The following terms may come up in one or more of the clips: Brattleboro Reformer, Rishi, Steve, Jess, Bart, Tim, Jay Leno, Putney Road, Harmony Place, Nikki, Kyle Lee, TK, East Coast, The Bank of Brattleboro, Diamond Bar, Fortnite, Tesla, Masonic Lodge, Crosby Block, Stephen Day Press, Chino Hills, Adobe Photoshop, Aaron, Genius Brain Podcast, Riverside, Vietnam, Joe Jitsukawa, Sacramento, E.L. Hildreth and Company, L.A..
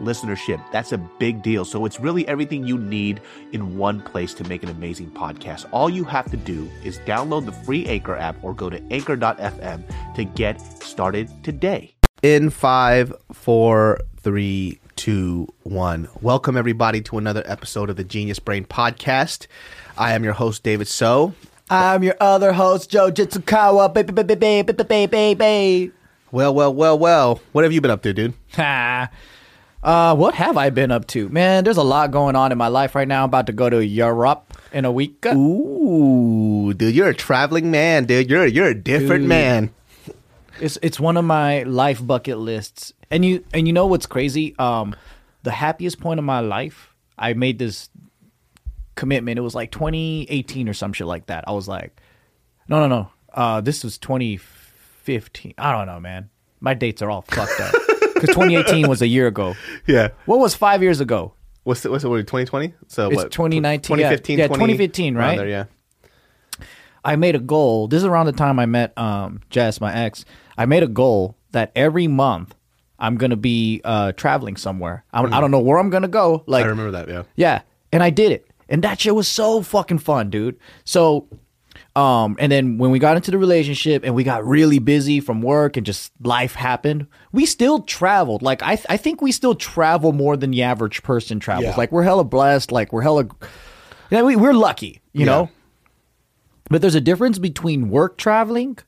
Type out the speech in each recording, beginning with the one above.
listenership. That's a big deal. So it's really everything you need in one place to make an amazing podcast. All you have to do is download the free Anchor app or go to anchor.fm to get started today. In 5, 4, 3, 2, 1. Welcome everybody to another episode of the Genius Brain Podcast. I am your host, David So. I'm your other host, Joe Jitsukawa. Well. What have you been up to, dude? What have I been up to? Man, there's a lot going on in my life right now. I'm about to go to Europe in a week. Ooh, dude, you're a traveling man, dude. You're a different man. It's one of my life bucket lists. And you know what's crazy? The happiest point of my life, I made this commitment. It was like 2018 or some shit like that. I was like, no. This was 2015. I don't know, man. My dates are all fucked up. Because 2018 was a year ago. Yeah. What was 5 years ago? What's it 2020? So it's what? 2019. 2015. Yeah, 2015, right? There, yeah. I made a goal. This is around the time I met Jess, my ex. I made a goal that every month I'm going to be traveling somewhere. I don't know where I'm going to go. Like, I remember that, yeah. Yeah, and I did it. And that shit was so fucking fun, dude. So, and then when we got into the relationship and we got really busy from work and just life happened, we still traveled. Like, I think we still travel more than the average person travels. Yeah. Like, we're hella blessed. Like, we're hella... You know, we're lucky, you know? But there's a difference between work traveling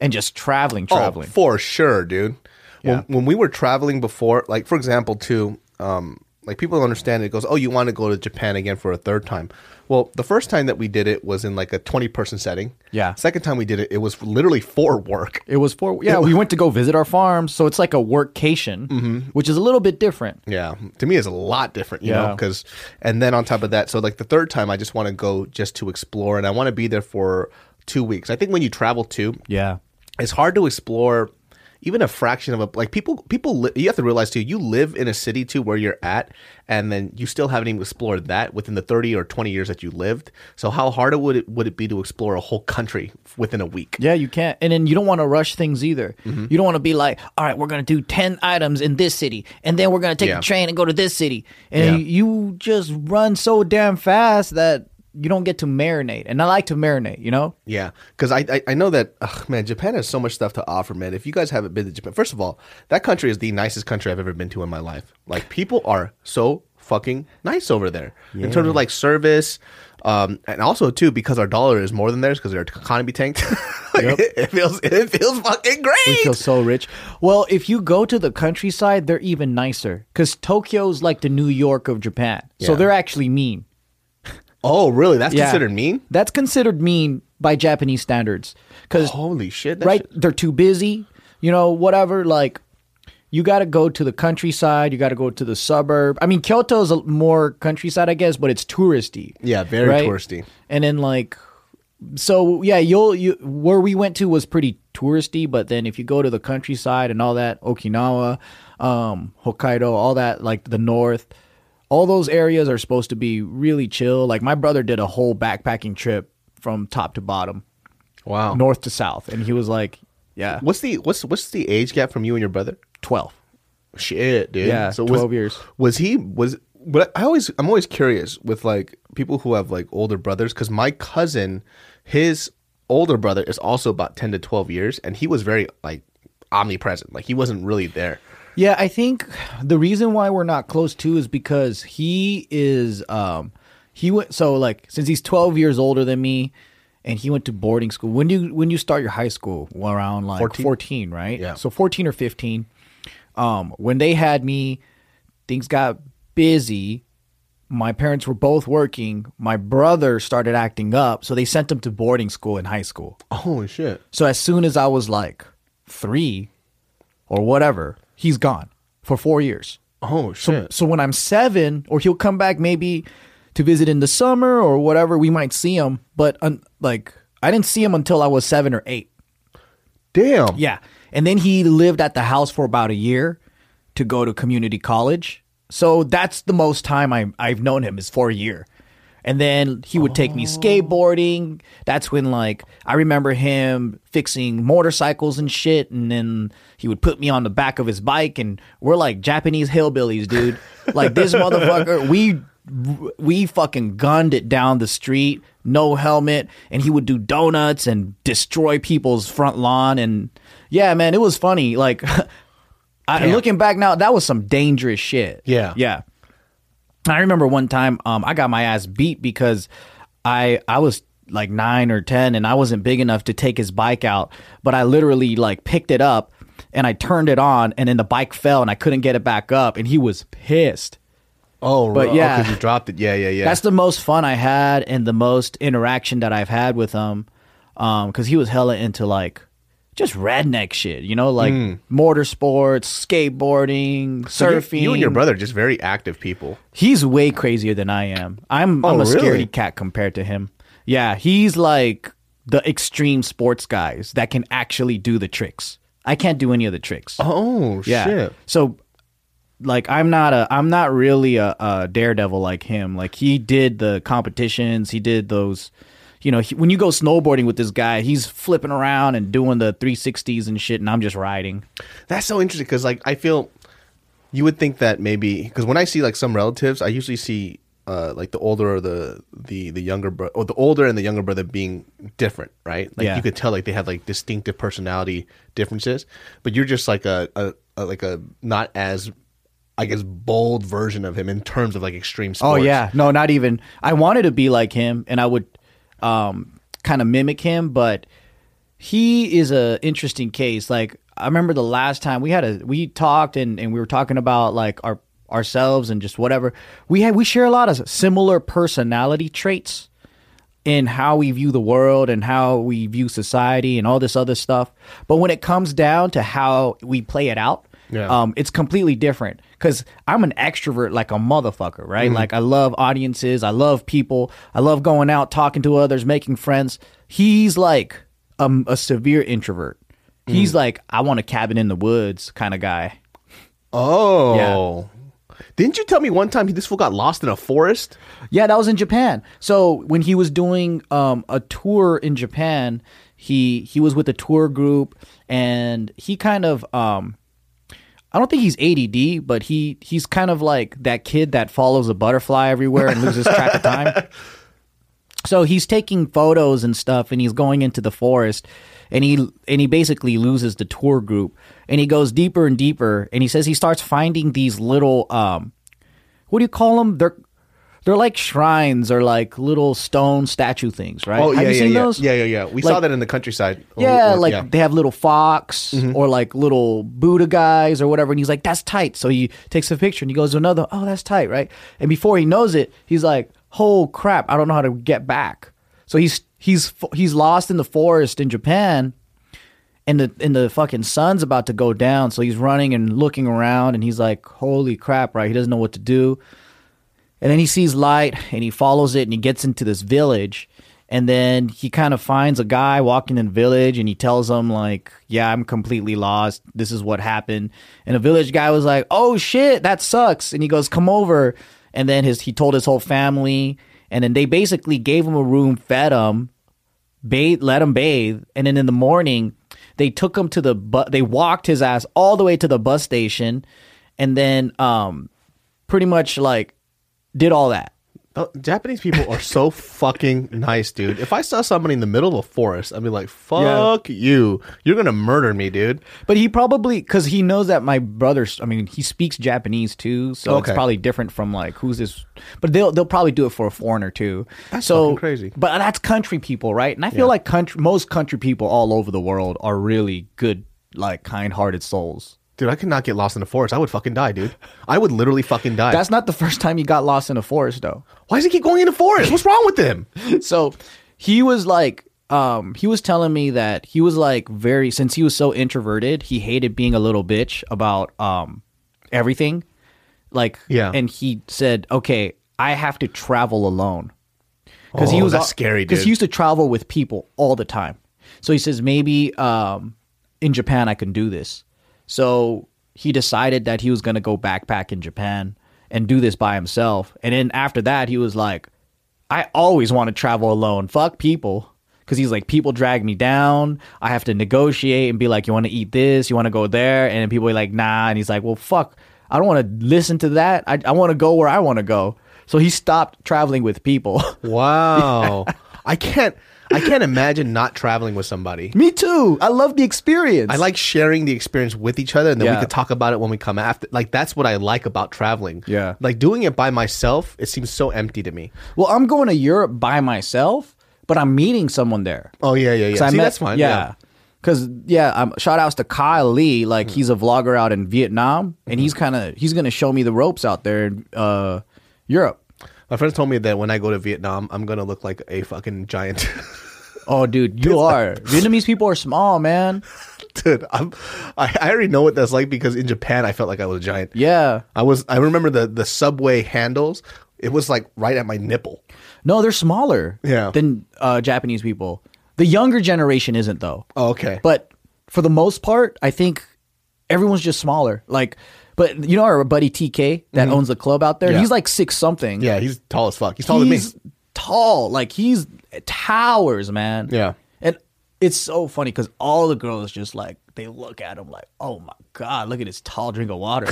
and just traveling. Oh, for sure, dude. Yeah. When we were traveling before, like, for example, too, like, people don't understand it. It goes, oh, you want to go to Japan again for a third time. Well, the first time that we did it was in, like, a 20-person setting. Yeah. Second time we did it, it was literally for work. It was for – yeah, we went to go visit our farms. So it's like a workcation, which is a little bit different. Yeah. To me, it's a lot different, you know, because – and then on top of that, so, like, the third time, I just want to go just to explore, and I want to be there for 2 weeks. I think when you travel, too, it's hard to explore – even a fraction of a, like, people you have to realize too, you live in a city too where you're at, and then you still haven't even explored that within the 30 or 20 years that you lived. So how hard would it be to explore a whole country within a week? Yeah, you can't. And then you don't want to rush things either. Mm-hmm. You don't want to be like, all right, we're going to do 10 items in this city, and then we're going to take the train and go to this city. And you just run so damn fast that you don't get to marinate. And I like to marinate, you know? Yeah, because I know that, man, Japan has so much stuff to offer, man. If you guys haven't been to Japan, first of all, that country is the nicest country I've ever been to in my life. Like, people are so fucking nice over there in terms of, like, service. And also, too, because our dollar is more than theirs because their economy tanked, it feels fucking great. We feel so rich. Well, if you go to the countryside, they're even nicer because Tokyo's like the New York of Japan. Yeah. So they're actually mean. Oh, really? That's considered mean? That's considered mean by Japanese standards. Holy shit. They're too busy, you know, whatever. Like, you got to go to the countryside. You got to go to the suburb. I mean, Kyoto is more countryside, I guess, but it's touristy. Yeah, very touristy. And then, like, so, yeah, where we went to was pretty touristy. But then if you go to the countryside and all that, Okinawa, Hokkaido, all that, like the north, all those areas are supposed to be really chill. Like, my brother did a whole backpacking trip from top to bottom. Wow. North to south. And he was like, yeah. What's the age gap from you and your brother? 12. Shit, dude. Yeah, so 12 years. But I'm always curious with, like, people who have, like, older brothers, because my cousin, his older brother is also about 10 to 12 years, and he was very, like, omnipresent. Like, he wasn't really there. Yeah, I think the reason why we're not close too is because he is since he's 12 years older than me, and he went to boarding school. When you start your high school, well, around like 14, right? Yeah. So 14 or 15. When they had me, things got busy, My parents were both working. My brother started acting up, so they sent him to boarding school in high school. Holy shit. So as soon as I was like 3 or whatever, he's gone for 4 years. Oh, shit. So when I'm 7, or he'll come back maybe to visit in the summer or whatever, we might see him. But like, I didn't see him until I was 7 or 8. Damn. Yeah. And then he lived at the house for about a year to go to community college. So that's the most time I've known him is for a year. And then he would take me skateboarding. That's when, like, I remember him fixing motorcycles and shit. And then he would put me on the back of his bike. And we're like Japanese hillbillies, dude. Like, this motherfucker, we fucking gunned it down the street. No helmet. And he would do donuts and destroy people's front lawn. And, yeah, man, it was funny. Like... looking back now, that was some dangerous shit. Yeah. Yeah. I remember one time I got my ass beat because I was like 9 or 10 and I wasn't big enough to take his bike out. But I literally like picked it up and I turned it on and then the bike fell and I couldn't get it back up. And he was pissed. Oh, but yeah, because you dropped it. Yeah, yeah, yeah. That's the most fun I had and the most interaction that I've had with him because he was hella into like. Just redneck shit, you know, like motor sports, skateboarding, surfing. You and your brother are just very active people. He's way crazier than I am. I'm a scaredy cat compared to him. Yeah, he's like the extreme sports guys that can actually do the tricks. I can't do any of the tricks. Oh, yeah. Shit. So like I'm not really a daredevil like him. Like he did the competitions, he did those. You know, when you go snowboarding with this guy, he's flipping around and doing the 360s and shit, and I'm just riding. That's so interesting because, like, I feel you would think that maybe because when I see like some relatives, I usually see like the older or the younger brother or the older and the younger brother being different, right? Like you could tell like they have like distinctive personality differences, but you're just like a not as I guess bold version of him in terms of like extreme sports. Oh yeah, no, not even. I wanted to be like him, and I would. Kind of mimic him, but he is a interesting case. Like I remember the last time we talked and we were talking about like ourselves and just whatever we share a lot of similar personality traits in how we view the world and how we view society and all this other stuff. But when it comes down to how we play it out, it's completely different because I'm an extrovert like a motherfucker, right? Mm-hmm. Like I love audiences. I love people. I love going out, talking to others, making friends. He's like a severe introvert. Mm. He's like, I want a cabin in the woods kind of guy. Oh, yeah. Didn't you tell me one time this fool got lost in a forest? Yeah, that was in Japan. So when he was doing a tour in Japan, he was with a tour group and he kind of I don't think he's ADD, but he's kind of like that kid that follows a butterfly everywhere and loses track of time. So he's taking photos and stuff, and he's going into the forest, and he basically loses the tour group, and he goes deeper and deeper, and he says he starts finding these little what do you call them? They're like shrines or like little stone statue things, right? Oh, yeah, Have you seen those? Yeah. We saw that in the countryside. They have little fox or like little Buddha guys or whatever. And he's like, that's tight. So he takes a picture and he goes to another, oh, that's tight, right? And before he knows it, he's like, oh, crap, I don't know how to get back. So he's lost in the forest in Japan and the fucking sun's about to go down. So he's running and looking around and he's like, holy crap, right? He doesn't know what to do. And then he sees light and he follows it and he gets into this village and then he kind of finds a guy walking in the village and he tells him like, yeah, I'm completely lost. This is what happened. And the village guy was like, oh shit, that sucks. And he goes, come over. And then he told his whole family and then they basically gave him a room, fed him, let him bathe. And then in the morning they took him to they walked his ass all the way to the bus station and then pretty much like, did all that. Japanese people are so fucking nice, dude. If I saw somebody in the middle of a forest, I'd be like, fuck you. You're going to murder me, dude. But he probably, because he knows that my brother, I mean, he speaks Japanese too. So it's probably different from like, who's this? But they'll probably do it for a foreigner too. That's fucking crazy. But that's country people, right? And I feel like most country people all over the world are really good, like kind-hearted souls. Dude, I could not get lost in the forest. I would fucking die, dude. I would literally fucking die. That's not the first time he got lost in a forest, though. Why does he keep going in the forest? What's wrong with him? So he was like, he was telling me that he was like very, since he was so introverted, he hated being a little bitch about everything. Like, yeah. And he said, okay, I have to travel alone. Because he was that's scary, dude. Because he used to travel with people all the time. So he says, maybe in Japan I can do this. So he decided that he was going to go backpack in Japan and do this by himself. And then after that, he was like, I always want to travel alone. Fuck people. Because he's like, people drag me down. I have to negotiate and be like, you want to eat this? You want to go there? And then people are like, nah. And he's like, well, fuck. I don't want to listen to that. I want to go where I want to go. So he stopped traveling with people. Wow. Yeah. I can't imagine not traveling with somebody. Me too. I love the experience. I like sharing the experience with each other, and then we could talk about it when we come after. Like, that's what I like about traveling. Yeah. Like, doing it by myself, it seems so empty to me. Well, I'm going to Europe by myself, but I'm meeting someone there. Oh, yeah. See, that's fine. Yeah. Because, shout outs to Kyle Lee. Like, he's a vlogger out in Vietnam, and he's going to show me the ropes out there in Europe. My friends told me that when I go to Vietnam, I'm going to look like a fucking giant. Oh, dude, you are. Vietnamese people are small, man. Dude, I already know what that's like because in Japan, I felt like I was a giant. Yeah. I remember the subway handles. It was like right at my nipple. No, they're smaller than Japanese people. The younger generation isn't, though. Oh, okay. But for the most part, I think everyone's just smaller. Like... But you know our buddy TK that owns the club out there? Yeah. He's like 6-something. Yeah, he's tall as fuck. He's taller than me. Tall. Like he's towers, man. Yeah. And it's so funny because all the girls just like, they look at him like, oh my God, look at this tall drink of water.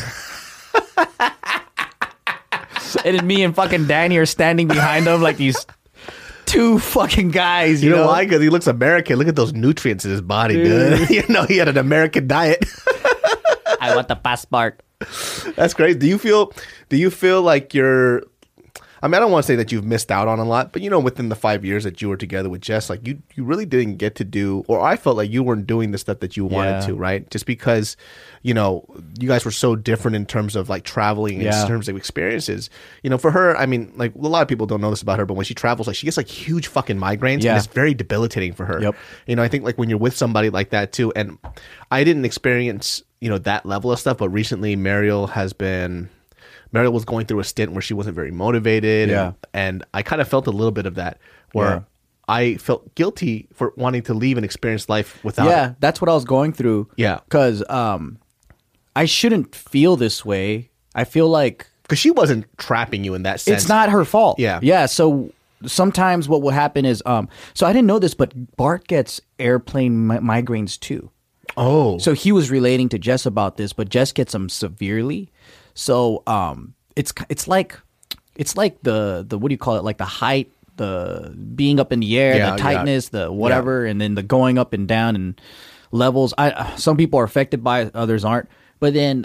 And then me and fucking Danny are standing behind him like these two fucking guys. You know why? Because he looks American. Look at those nutrients in his body, dude. You know, he had an American diet. I want the passport. That's great. Do you feel like you're, I mean, I don't want to say that you've missed out on a lot, but you know, within the 5 years that you were together with Jess, like you really didn't get to do, or I felt like you weren't doing the stuff that you wanted to, right? Just because, you know, you guys were so different in terms of like traveling, in terms of experiences. You know, for her, I mean, like a lot of people don't know this about her, but when she travels, like she gets like huge fucking migraines and it's very debilitating for her. Yep. You know, I think like when you're with somebody like that too, and I didn't experience, you know, that level of stuff, but recently Mariel was going through a stint where she wasn't very motivated, and I kind of felt a little bit of that, where I felt guilty for wanting to leave and experience life without it. That's what I was going through, because I shouldn't feel this way. I feel like, because she wasn't trapping you in that sense, it's not her fault. So sometimes what will happen is so I didn't know this, but Bart gets airplane migraines too. Oh. So he was relating to Jess about this, but Jess gets them severely. So it's like the what do you call it? Like the height, the being up in the air, the tightness, the whatever, and then the going up and down and levels. Some people are affected by it, others aren't. But then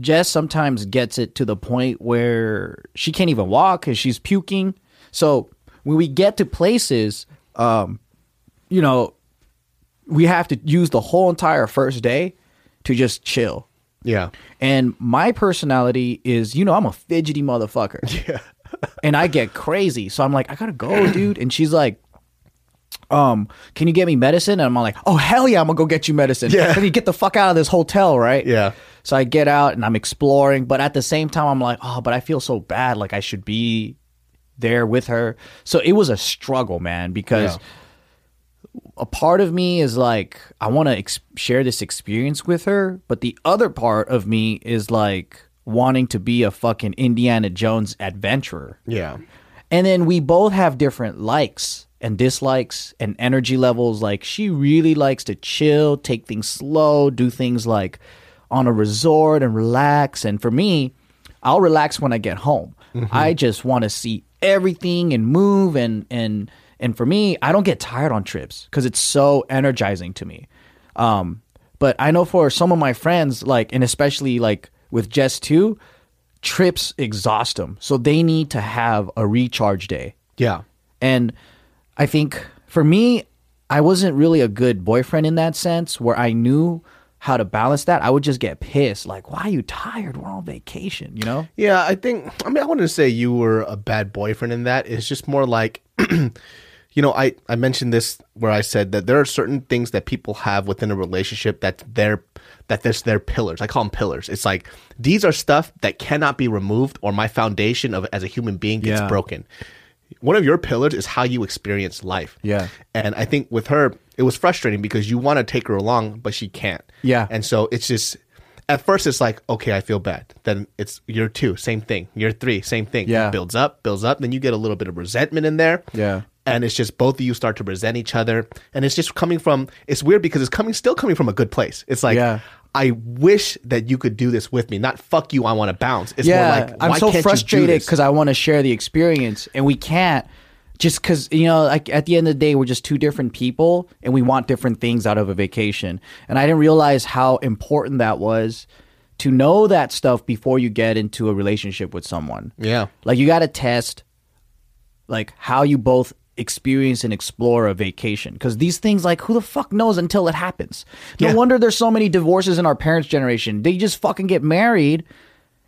Jess sometimes gets it to the point where she can't even walk because she's puking. So when we get to places, you know, we have to use the whole entire first day to just chill. Yeah. And my personality is, you know, I'm a fidgety motherfucker. Yeah. And I get crazy. So I'm like, I gotta go, dude. And she's like, can you get me medicine? And I'm like, oh, hell yeah, I'm gonna go get you medicine. Yeah. Can you get the fuck out of this hotel, right? Yeah. So I get out and I'm exploring. But at the same time, I'm like, oh, but I feel so bad. Like I should be there with her. So it was a struggle, man, because... Yeah. A part of me is like, I want to share this experience with her, but the other part of me is like wanting to be a fucking Indiana Jones adventurer. Yeah. And then we both have different likes and dislikes and energy levels. Like she really likes to chill, take things slow, do things like on a resort and relax. And for me, I'll relax when I get home. Mm-hmm. I just want to see everything and move and for me, I don't get tired on trips because it's so energizing to me. But I know for some of my friends, like, and especially like with Jess too, trips exhaust them. So they need to have a recharge day. Yeah. And I think for me, I wasn't really a good boyfriend in that sense where I knew how to balance that, I would just get pissed. Like, why are you tired? We're on vacation, you know? Yeah, I wouldn't say you were a bad boyfriend in that. It's just more like, you know, I mentioned this where I said that there are certain things that people have within a relationship that's their pillars. I call them pillars. It's like, these are stuff that cannot be removed or my foundation of as a human being gets broken. One of your pillars is how you experience life. Yeah. And I think with her, it was frustrating because you want to take her along, but she can't. Yeah. And so it's just, at first it's like, okay, I feel bad. Then it's year 2, same thing. Year 3, same thing. Yeah. It builds up. Then you get a little bit of resentment in there. Yeah. And it's just both of you start to resent each other. And it's just it's weird because it's still coming from a good place. It's like, I wish that you could do this with me, not fuck you, I want to bounce. It's more like, why I'm so can't frustrated because I want to share the experience and we can't, just because, you know, like at the end of the day, we're just two different people and we want different things out of a vacation. And I didn't realize how important that was to know that stuff before you get into a relationship with someone. Yeah. Like you got to test like how you both experience and explore a vacation, because these things, like, who the fuck knows until it happens. No wonder there's so many divorces in our parents' generation. They just fucking get married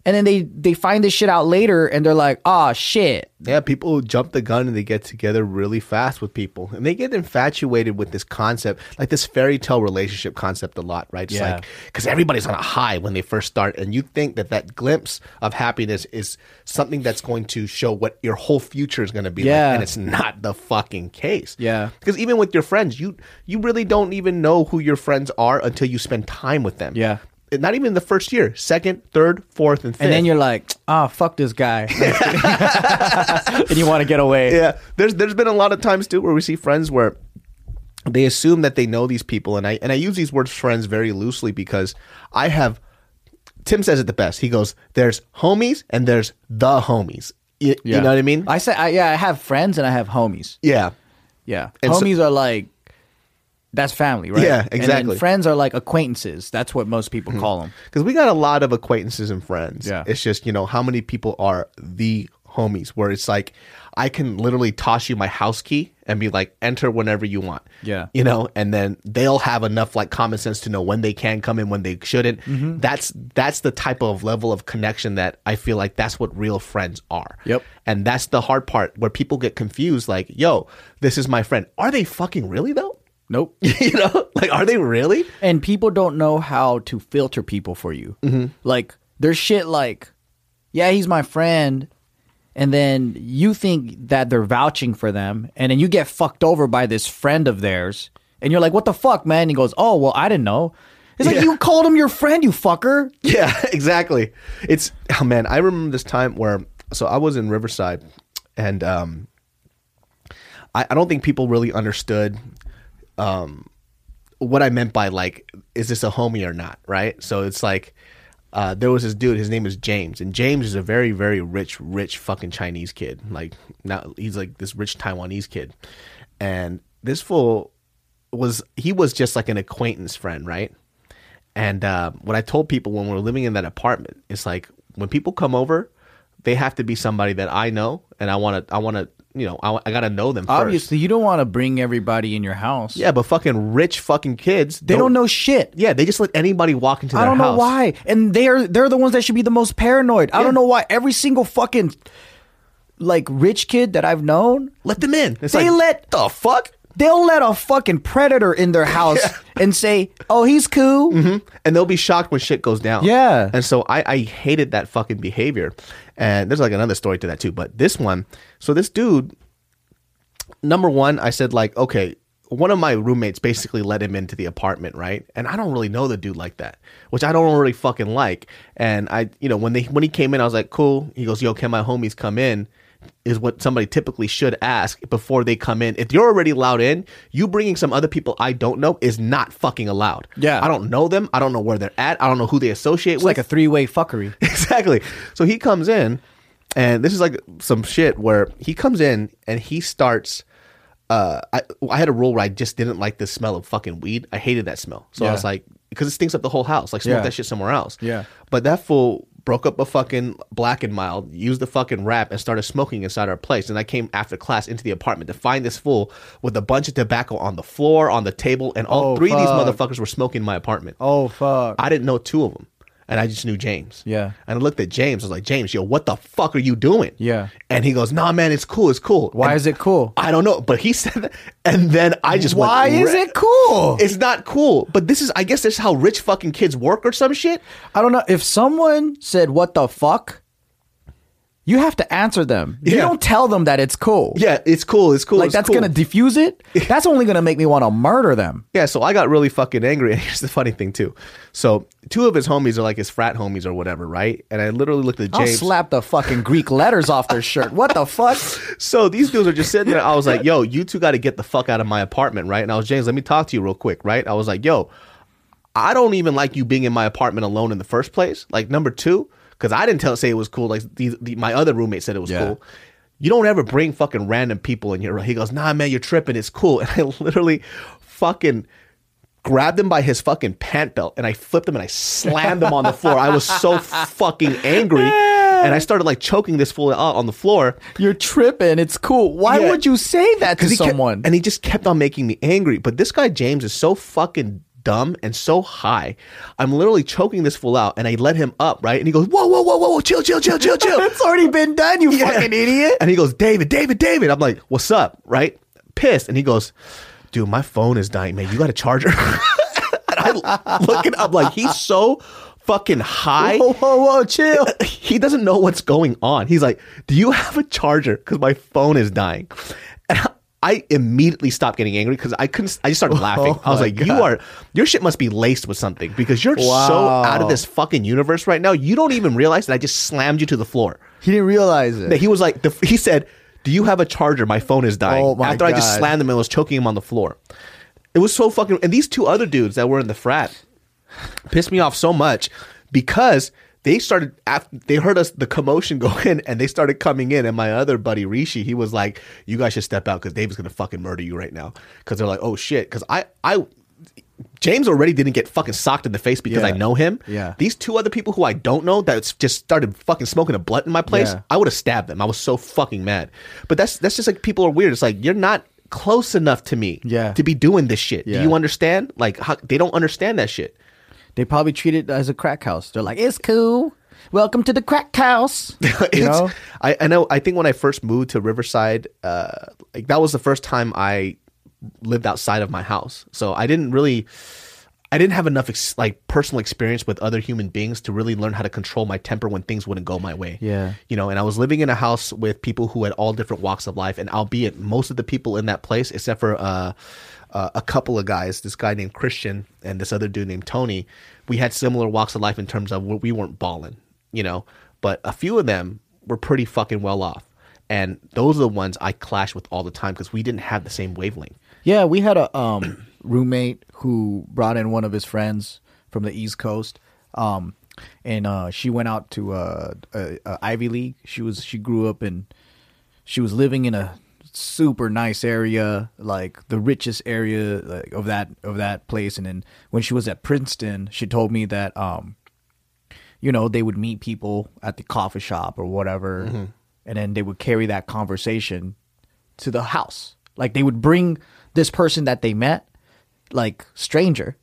and then they find this shit out later and they're like, oh shit. Yeah, people jump the gun and they get together really fast with people and they get infatuated with this concept, like this fairy tale relationship concept a lot, right? It's like, because everybody's on a high when they first start and you think that glimpse of happiness is something that's going to show what your whole future is going to be like, and it's not the fucking case. Yeah. Because even with your friends, you really don't even know who your friends are until you spend time with them. Yeah. Not even the first year, second, third, fourth, and fifth. And then you're like, ah, oh, fuck this guy. And you want to get away. Yeah. There's been a lot of times too where we see friends where they assume that they know these people. And I use these words friends very loosely because I have, Tim says it the best. He goes, there's homies and there's the homies. You know what I mean? I say, I have friends and I have homies. Yeah. Yeah. And homies are like, that's family, right? Yeah, exactly. And friends are like acquaintances. That's what most people call them. Because we got a lot of acquaintances and friends. Yeah. It's just, you know, how many people are the homies where it's like, I can literally toss you my house key and be like, enter whenever you want. Yeah. You know, and then they'll have enough like common sense to know when they can come in, when they shouldn't. Mm-hmm. That's the type of level of connection that I feel like that's what real friends are. Yep. And that's the hard part where people get confused, like, yo, this is my friend. Are they fucking really though? Nope. You know, like, are they really? And people don't know how to filter people for you. Mm-hmm. Like, there's shit like, yeah, he's my friend. And then you think that they're vouching for them. And then you get fucked over by this friend of theirs. And you're like, what the fuck, man? And he goes, oh, well, I didn't know. It's like, you called him your friend, you fucker. Yeah, exactly. It's, oh man, I remember this time where, so I was in Riverside. And I don't think people really understood what I meant by like, is this a homie or not, right? So it's like, there was this dude, his name is James, and James is a very, very rich fucking Chinese kid. Like, now he's like this rich Taiwanese kid, and this fool was just like an acquaintance friend, right? And what I told people when we were living in that apartment, it's like, when people come over, they have to be somebody that I know, and I want to. You know, I got to know them first. Obviously, you don't want to bring everybody in your house. Yeah, but fucking rich fucking kids. They don't know shit. Yeah, they just let anybody walk into their house. I don't know why. And they're the ones that should be the most paranoid. Yeah. I don't know why. Every single fucking, like, rich kid that I've known, let them in. It's they like, let... the fuck? They'll let a fucking predator in their house and say, oh, he's cool. Mm-hmm. And they'll be shocked when shit goes down. Yeah. And so I hated that fucking behavior. And there's like another story to that too. But this one, so this dude, number one, I said like, okay, one of my roommates basically let him into the apartment, right? And I don't really know the dude like that, which I don't really fucking like. And I, you know, when he came in, I was like, cool. He goes, yo, can my homies come in? Is what somebody typically should ask before they come in. If you're already allowed in, you bringing some other people I don't know is not fucking allowed. Yeah. I don't know them. I don't know where they're at. I don't know who they associate with. It's like a three-way fuckery. Exactly. So he comes in, and this is like some shit where he comes in and he starts... I had a rule where I just didn't like the smell of fucking weed. I hated that smell. So I was like... because it stinks up the whole house. Like, smoke that shit somewhere else. Yeah. But that fool broke up a fucking Black and Mild, used the fucking wrap, and started smoking inside our place. And I came after class into the apartment to find this fool with a bunch of tobacco on the floor, on the table, and all three of these motherfuckers were smoking in my apartment. Oh, fuck. I didn't know two of them. And I just knew James. Yeah. And I looked at James. I was like, James, yo, what the fuck are you doing? Yeah. And he goes, nah, man, it's cool. It's cool. Why is it cool? I don't know. But he said that. And then I just went, why is it cool? It's not cool. But this is, I guess this is how rich fucking kids work or some shit. I don't know. If someone said, what the fuck? You have to answer them. Yeah. You don't tell them that it's cool. Yeah, it's cool. It's cool. Like, that's going to diffuse it. That's only going to make me want to murder them. Yeah, so I got really fucking angry. And here's the funny thing, too. So, two of his homies are like his frat homies or whatever, right? And I literally looked at James. I'll slap the fucking Greek letters off their shirt. What the fuck? So, these dudes are just sitting there. I was like, yo, you two got to get the fuck out of my apartment, right? And I was, James, let me talk to you real quick, right? I was like, yo, I don't even like you being in my apartment alone in the first place. Like, number two. Because I didn't say it was cool. Like my other roommate said it was cool. You don't ever bring fucking random people in here. He goes, nah, man, you're tripping. It's cool. And I literally fucking grabbed him by his fucking pant belt. And I flipped him and I slammed him on the floor. I was so fucking angry. And I started like choking this fool out on the floor. You're tripping. It's cool. Why would you say that to someone? And he just kept on making me angry. But this guy, James, is so fucking dumb and so high. I'm literally choking this fool out, and I let him up, right? And he goes, whoa, whoa, whoa, whoa, chill. It's already been done, you fucking idiot. And he goes, David. I'm like, what's up, right? Pissed. And he goes, dude, my phone is dying, man. You got a charger? And I'm looking up like, he's so fucking high. Whoa, chill. He doesn't know what's going on. He's like, do you have a charger? Because my phone is dying. And I immediately stopped getting angry because I couldn't. I just started laughing. I was like, God. Your shit must be laced with something because you're so out of this fucking universe right now. You don't even realize that I just slammed you to the floor. He didn't realize it. He was like, he said, do you have a charger? My phone is dying. Oh my God. After I just slammed him and was choking him on the floor. It was so fucking, and these two other dudes that were in the frat pissed me off so much because they started, they heard us, the commotion go in, and they started coming in. And my other buddy, Rishi, he was like, you guys should step out because David's going to fucking murder you right now. Because they're like, oh shit. Because James already didn't get fucking socked in the face because I know him. Yeah. These two other people who I don't know that just started fucking smoking a blunt in my place, I would have stabbed them. I was so fucking mad. But that's just like, people are weird. It's like, you're not close enough to me to be doing this shit. Yeah. Do you understand? Like, they don't understand that shit. They probably treat it as a crack house. They're like, it's cool. Welcome to the crack house. You know? I know. I think when I first moved to Riverside, like that was the first time I lived outside of my house. So I didn't have enough like personal experience with other human beings to really learn how to control my temper when things wouldn't go my way. Yeah. You know, and I was living in a house with people who had all different walks of life. And albeit most of the people in that place, except for a couple of guys, this guy named Christian and this other dude named Tony, we had similar walks of life in terms of we weren't balling, you know, but a few of them were pretty fucking well off. And those are the ones I clashed with all the time because we didn't have the same wavelength. Yeah, we had a roommate who brought in one of his friends from the East Coast, and she went out to Ivy League. She grew up and she was living in a super nice area, like the richest area like, of that place. And then when she was at Princeton, she told me that you know, they would meet people at the coffee shop or whatever, mm-hmm. and then they would carry that conversation to the house. Like they would bring this person that they met, like stranger,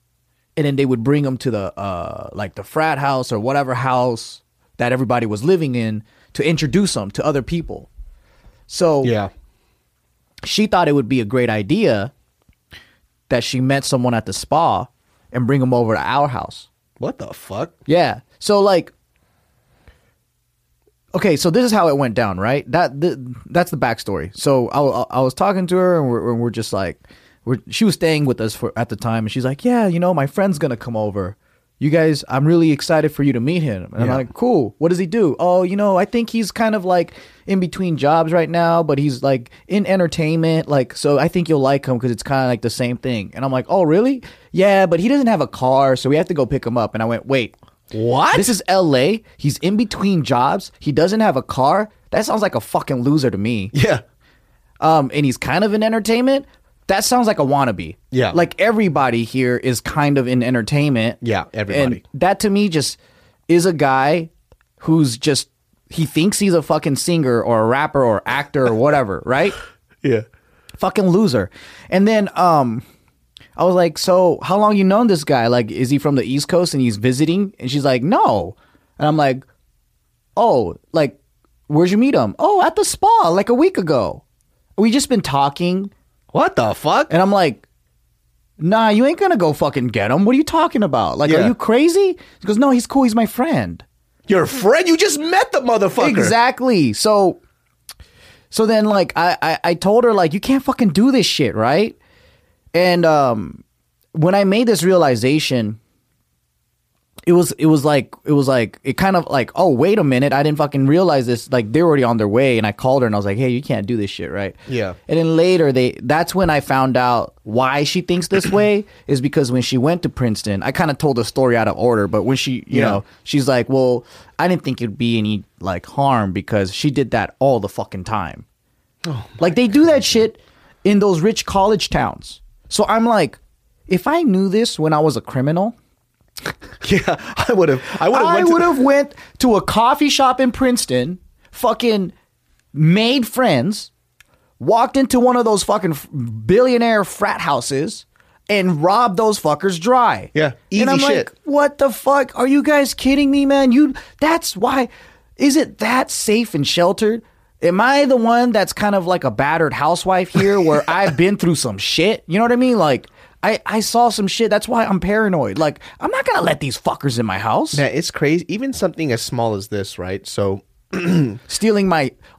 and then they would bring them to the like the frat house or whatever house that everybody was living in to introduce them to other people. So yeah. She thought it would be a great idea that she met someone at the spa and bring them over to our house. What the fuck? Yeah. So like, okay, so this is how it went down, right? That's the backstory. So I was talking to her and we're just like, she was staying with us at the time. And she's like, yeah, you know, my friend's going to come over. You guys, I'm really excited for you to meet him. And I'm like, cool. What does he do? Oh, you know, I think he's kind of like in between jobs right now, but he's like in entertainment. Like, so I think you'll like him because it's kind of like the same thing. And I'm like, oh, really? Yeah, but he doesn't have a car, so we have to go pick him up. And I went, wait, what? This is L.A. He's in between jobs. He doesn't have a car. That sounds like a fucking loser to me. Yeah. And he's kind of in entertainment. That sounds like a wannabe. Yeah. Like everybody here is kind of in entertainment. Yeah, everybody. And that to me just is a guy who's just, he thinks he's a fucking singer or a rapper or actor or whatever, right? Yeah. Fucking loser. And then I was like, so how long you known this guy? Like, is he from the East Coast and he's visiting? And she's like, no. And I'm like, oh, like, where'd you meet him? Oh, at the spa like a week ago. We just been talking. What the fuck? And I'm like, nah, you ain't gonna go fucking get him. What are you talking about? Like, yeah. Are you crazy? She goes, no, he's cool. He's my friend. Your friend? You just met the motherfucker. Exactly. So then, like, I told her, like, you can't fucking do this shit, right? And when I made this realization, it was like it kind of like, oh, wait a minute, I didn't fucking realize this. Like, they're already on their way, and I called her and I was like, hey, you can't do this shit, right? Yeah. And then later that's when I found out why she thinks this way is because when she went to Princeton, I kind of told the story out of order, but when she, you know, she's like, well, I didn't think it'd be any like harm because she did that all the fucking time. Oh, like they do that shit in those rich college towns. So I'm like, if I knew this when I was a criminal. Yeah, I would have went to a coffee shop in Princeton, fucking made friends, walked into one of those fucking billionaire frat houses and robbed those fuckers dry. Yeah, easy shit. And I'm like, what the fuck? Are you guys kidding me, man? That's why. Is it that safe and sheltered? Am I the one that's kind of like a battered housewife here where I've been through some shit? You know what I mean? Like, I saw some shit. That's why I'm paranoid. Like, I'm not gonna let these fuckers in my house. Yeah, it's crazy. Even something as small as this, right? So stealing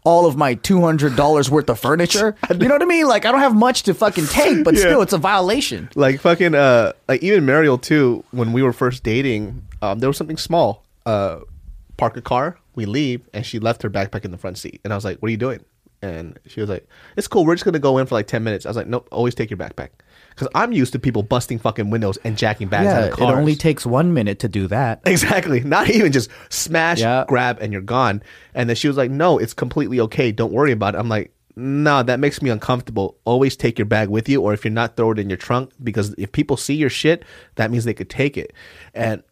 all of my $200 worth of furniture. You know what I mean? Like, I don't have much to fucking take, but still, it's a violation. Like fucking like even Mariel too. When we were first dating, there was something small. Park a car. We leave, and she left her backpack in the front seat, and I was like, "What are you doing?" And she was like, "It's cool. We're just gonna go in for like 10 minutes." I was like, "Nope. Always take your backpack." Because I'm used to people busting fucking windows and jacking bags out of cars. It only takes 1 minute to do that. Exactly. Not even just smash, grab, and you're gone. And then she was like, no, it's completely okay. Don't worry about it. I'm like, nah, that makes me uncomfortable. Always take your bag with you, or if you're not, throw it in your trunk. Because if people see your shit, that means they could take it. And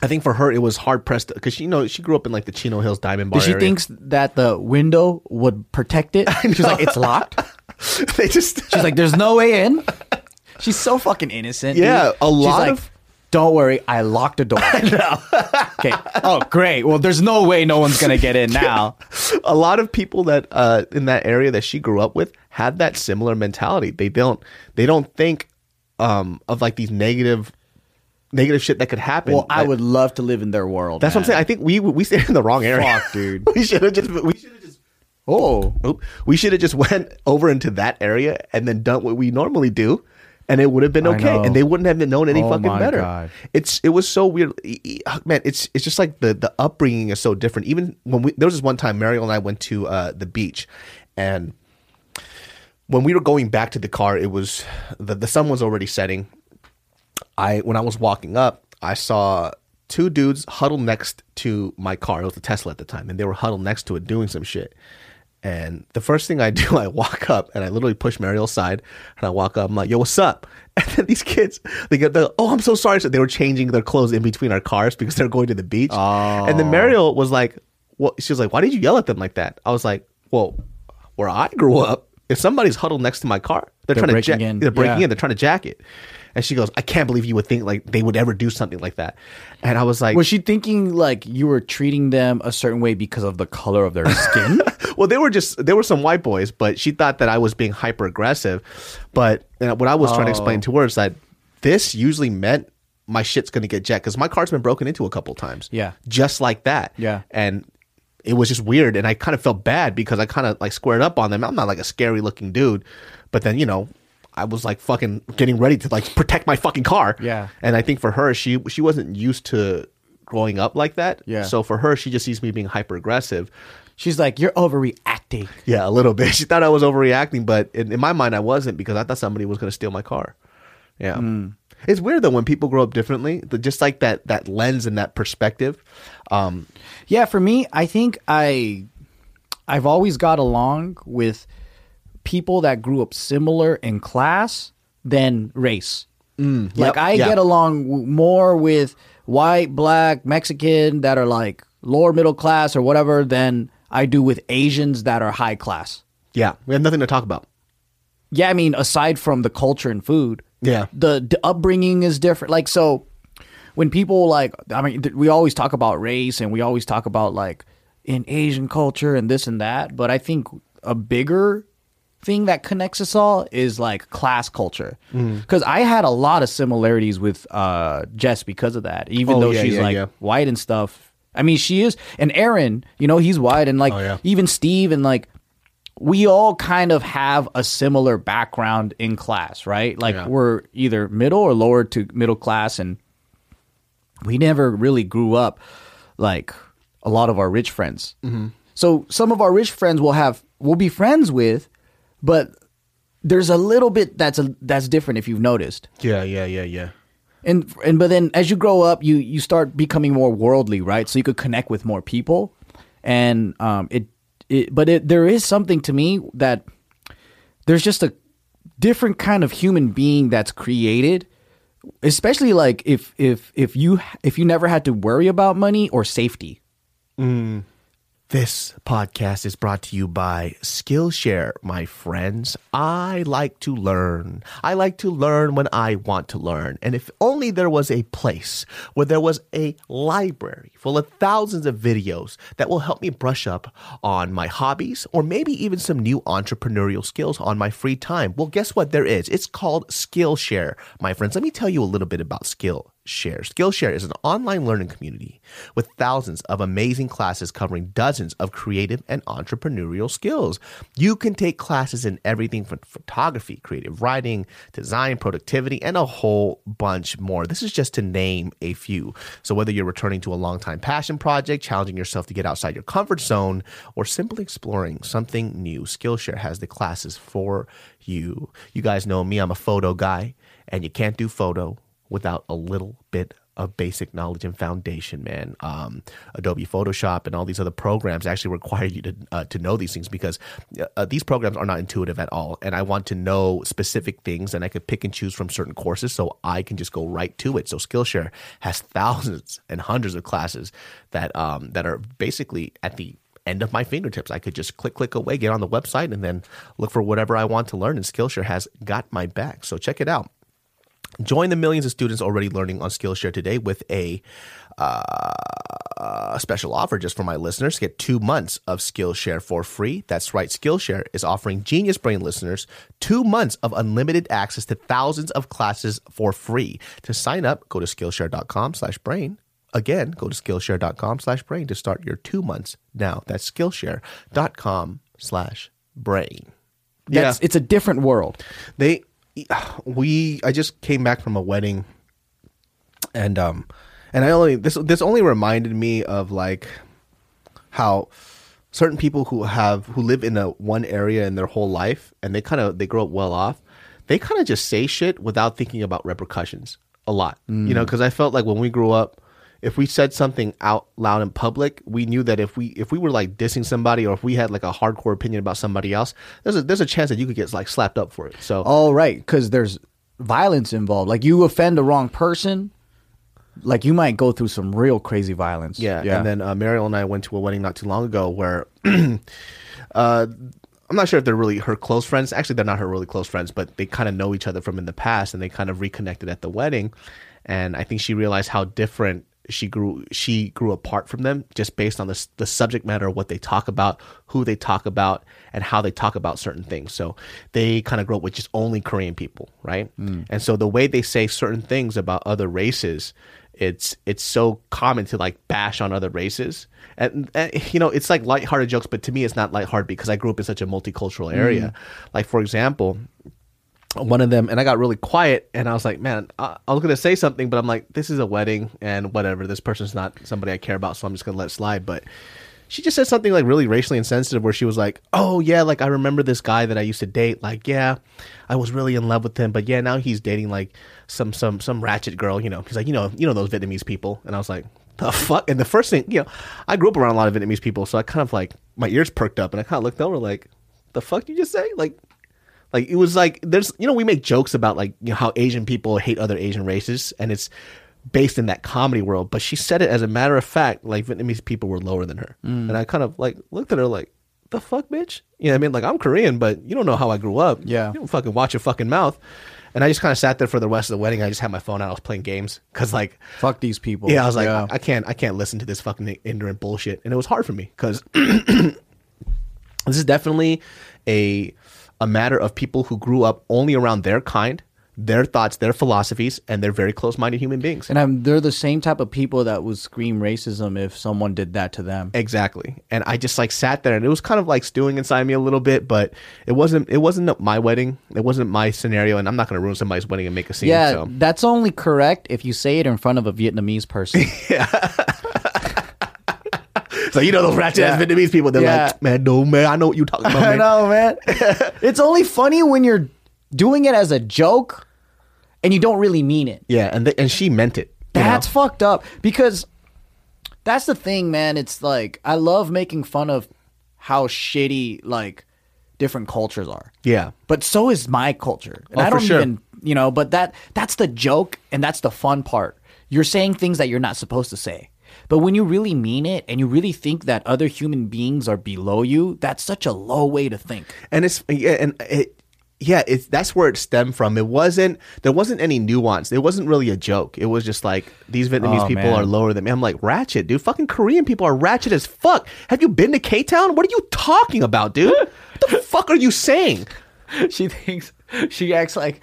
I think for her, it was hard pressed because she grew up in like the Chino Hills Diamond Bar area. She thinks that the window would protect it. She's like, it's locked. She's like, there's no way in. She's so fucking innocent. Yeah, dude. Don't worry, I locked the door. Okay. Oh, great. Well, there's no way no one's gonna get in now. A lot of people that in that area that she grew up with had that similar mentality. They don't think of like these negative shit that could happen. Well, I would love to live in their world. That's what I'm saying. I think we stayed in the wrong area. Fuck, dude. We should have just. Oh, we should have just went over into that area and then done what we normally do, and it would have been okay, and they wouldn't have known any fucking better. God. It was so weird, man. It's just like the upbringing is so different. Even when there was this one time, Mariel and I went to the beach, and when we were going back to the car, it was the sun was already setting. When I was walking up, I saw two dudes huddled next to my car. It was a Tesla at the time, and they were huddled next to it doing some shit. And the first thing I do, I walk up and I literally push Mariel aside and I walk up. I'm like, yo, what's up? And then these kids, oh, I'm so sorry. So they were changing their clothes in between our cars because they're going to the beach. Oh. And then Mariel was like, well, she was like, why did you yell at them like that? I was like, well, where I grew up, if somebody's huddled next to my car, they're breaking in. They're trying to jack it. And she goes, I can't believe you would think like they would ever do something like that. And I was like, was she thinking like you were treating them a certain way because of the color of their skin? Well, they were some white boys, but she thought that I was being hyper aggressive. But what I was trying to explain to her is that this usually meant my shit's going to get jacked because my car's been broken into a couple times. Yeah, just like that. Yeah, and it was just weird, and I kind of felt bad because I kind of like squared up on them. I'm not like a scary looking dude, but then I was like fucking getting ready to like protect my fucking car. Yeah. And I think for her, she wasn't used to growing up like that. Yeah. So for her, she just sees me being hyper aggressive. She's like, you're overreacting. Yeah, a little bit. She thought I was overreacting, but in my mind, I wasn't because I thought somebody was going to steal my car. Yeah. Mm. It's weird though when people grow up differently, just like that lens and that perspective. Yeah, for me, I think I've always got along with people that grew up similar in class than race. Like I get along more with white, black, Mexican that are like lower middle class or whatever than I do with Asians that are high class. Yeah, we have nothing to talk about. Yeah, I mean, aside from the culture and food, yeah, the upbringing is different. Like, so when people like, I mean, we always talk about race and we always talk about like in Asian culture and this and that. But I think a bigger thing that connects us all is like class culture. Because I had a lot of similarities with Jess because of that, even though she's white and stuff. I mean, she is. And Aaron, you know, he's white. And like even Steve and like. We all kind of have a similar background in class, right? Like we're either middle or lower to middle class, and we never really grew up like a lot of our rich friends. So some of our rich friends we'll be friends with, but there's a little bit that's different if you've noticed. Yeah. And but then as you grow up, you start becoming more worldly, right? So you could connect with more people, and there is something to me that there's just a different kind of human being that's created, especially like if you never had to worry about money or safety. This podcast is brought to you by Skillshare, my friends. I like to learn. I like to learn when I want to learn. And if only there was a place where there was a library full of thousands of videos that will help me brush up on my hobbies or maybe even some new entrepreneurial skills on my free time. Well, guess what there is? It's called Skillshare, my friends. Let me tell you a little bit about Skillshare is an online learning community with thousands of amazing classes covering dozens of creative and entrepreneurial skills. You can take classes in everything from photography, creative writing, design, productivity, and a whole bunch more. This is just to name a few. So whether you're returning to a long-time passion project, challenging yourself to get outside your comfort zone, or simply exploring something new, Skillshare has the classes for you. You guys know me, I'm a photo guy, and you can't do photo without a little bit of basic knowledge and foundation, man. Adobe Photoshop and all these other programs actually require you to know these things because these programs are not intuitive at all. And I want to know specific things, and I could pick and choose from certain courses so I can just go right to it. So Skillshare has thousands and hundreds of classes that are basically at the end of my fingertips. I could just click away, get on the website, and then look for whatever I want to learn. And Skillshare has got my back. So check it out. Join the millions of students already learning on Skillshare today with a special offer just for my listeners. Get 2 months of Skillshare for free. That's right. Skillshare is offering Genius Brain listeners 2 months of unlimited access to thousands of classes for free. To sign up, go to Skillshare.com/brain. Again, go to Skillshare.com/brain to start your 2 months now. That's Skillshare.com/brain. Yeah. It's a different world. I just came back from a wedding, and I only this only reminded me of like how certain people who live in one area in their whole life and they grow up well off, they kind of just say shit without thinking about repercussions a lot, you know. Because I felt like when we grew up, if we said something out loud in public, we knew that if we were like dissing somebody or if we had like a hardcore opinion about somebody else, there's a chance that you could get like slapped up for it. So because there's violence involved. Like you offend the wrong person, like you might go through some real crazy violence. Yeah. And then Mariel and I went to a wedding not too long ago where I'm not sure if they're really her close friends. Actually, they're not her really close friends, but they kind of know each other from in the past, and they kind of reconnected at the wedding. And I think she realized how different she grew apart from them just based on the subject matter of what they talk about, who they talk about, and how they talk about certain things. So they kind of grew up with just only Korean people, right? And so the way they say certain things about other races, it's so common to like bash on other races. And you know, it's like lighthearted jokes, but to me it's not lighthearted because I grew up in such a multicultural area. Like, for example, one of them, and I got really quiet, and I was like, man, I was going to say something, but I'm like, this is a wedding and whatever. This person's not somebody I care about, so I'm just going to let it slide. But she just said something like really racially insensitive where she was like, oh, yeah, like I remember this guy that I used to date. Like, yeah, I was really in love with him. But yeah, now he's dating like some ratchet girl, you know. He's like, you know those Vietnamese people. And I was like, the fuck? And the first thing, you know, I grew up around a lot of Vietnamese people, so I kind of like, my ears perked up, and I kind of looked over like, the fuck did you just say? Like it was like, there's, you know, we make jokes about like, you know, how Asian people hate other Asian races, and it's based in that comedy world, but she said it as a matter of fact, like Vietnamese people were lower than her. Mm. And I kind of like looked at her like, the fuck, bitch? You know what I mean? Like, I'm Korean, but you don't know how I grew up. Yeah. You don't fucking watch your fucking mouth. And I just kind of sat there for the rest of the wedding. I just had my phone out. I was playing games because, like, fuck these people. Yeah, I was like, yeah. I can't listen to this fucking ignorant bullshit. And it was hard for me because this is definitely a matter of people who grew up only around their kind, their thoughts, their philosophies, and they're very close-minded human beings. And they're the same type of people that would scream racism if someone did that to them. Exactly. And I just like sat there, and it was kind of like stewing inside me a little bit, but it wasn't my wedding. It wasn't my scenario, and I'm not going to ruin somebody's wedding and make a scene. Yeah, so. That's only correct if you say it in front of a Vietnamese person. Yeah. So you know those ratchet ass Vietnamese people, they're like, man, no, man, I know what you're talking about, man. I know, man. It's only funny when you're doing it as a joke and you don't really mean it. Yeah, and she meant it. That's fucked up, because that's the thing, man. It's like, I love making fun of how shitty like different cultures are. Yeah. But so is my culture. And I don't even, you know, but that's the joke and that's the fun part. You're saying things that you're not supposed to say. But when you really mean it and you really think that other human beings are below you, that's such a low way to think. And that's where it stemmed from. There wasn't any nuance. It wasn't really a joke. It was just like, these Vietnamese people are lower than me. I'm like, ratchet, dude. Fucking Korean people are ratchet as fuck. Have you been to K-Town? What are you talking about, dude? What the fuck are you saying? She acts like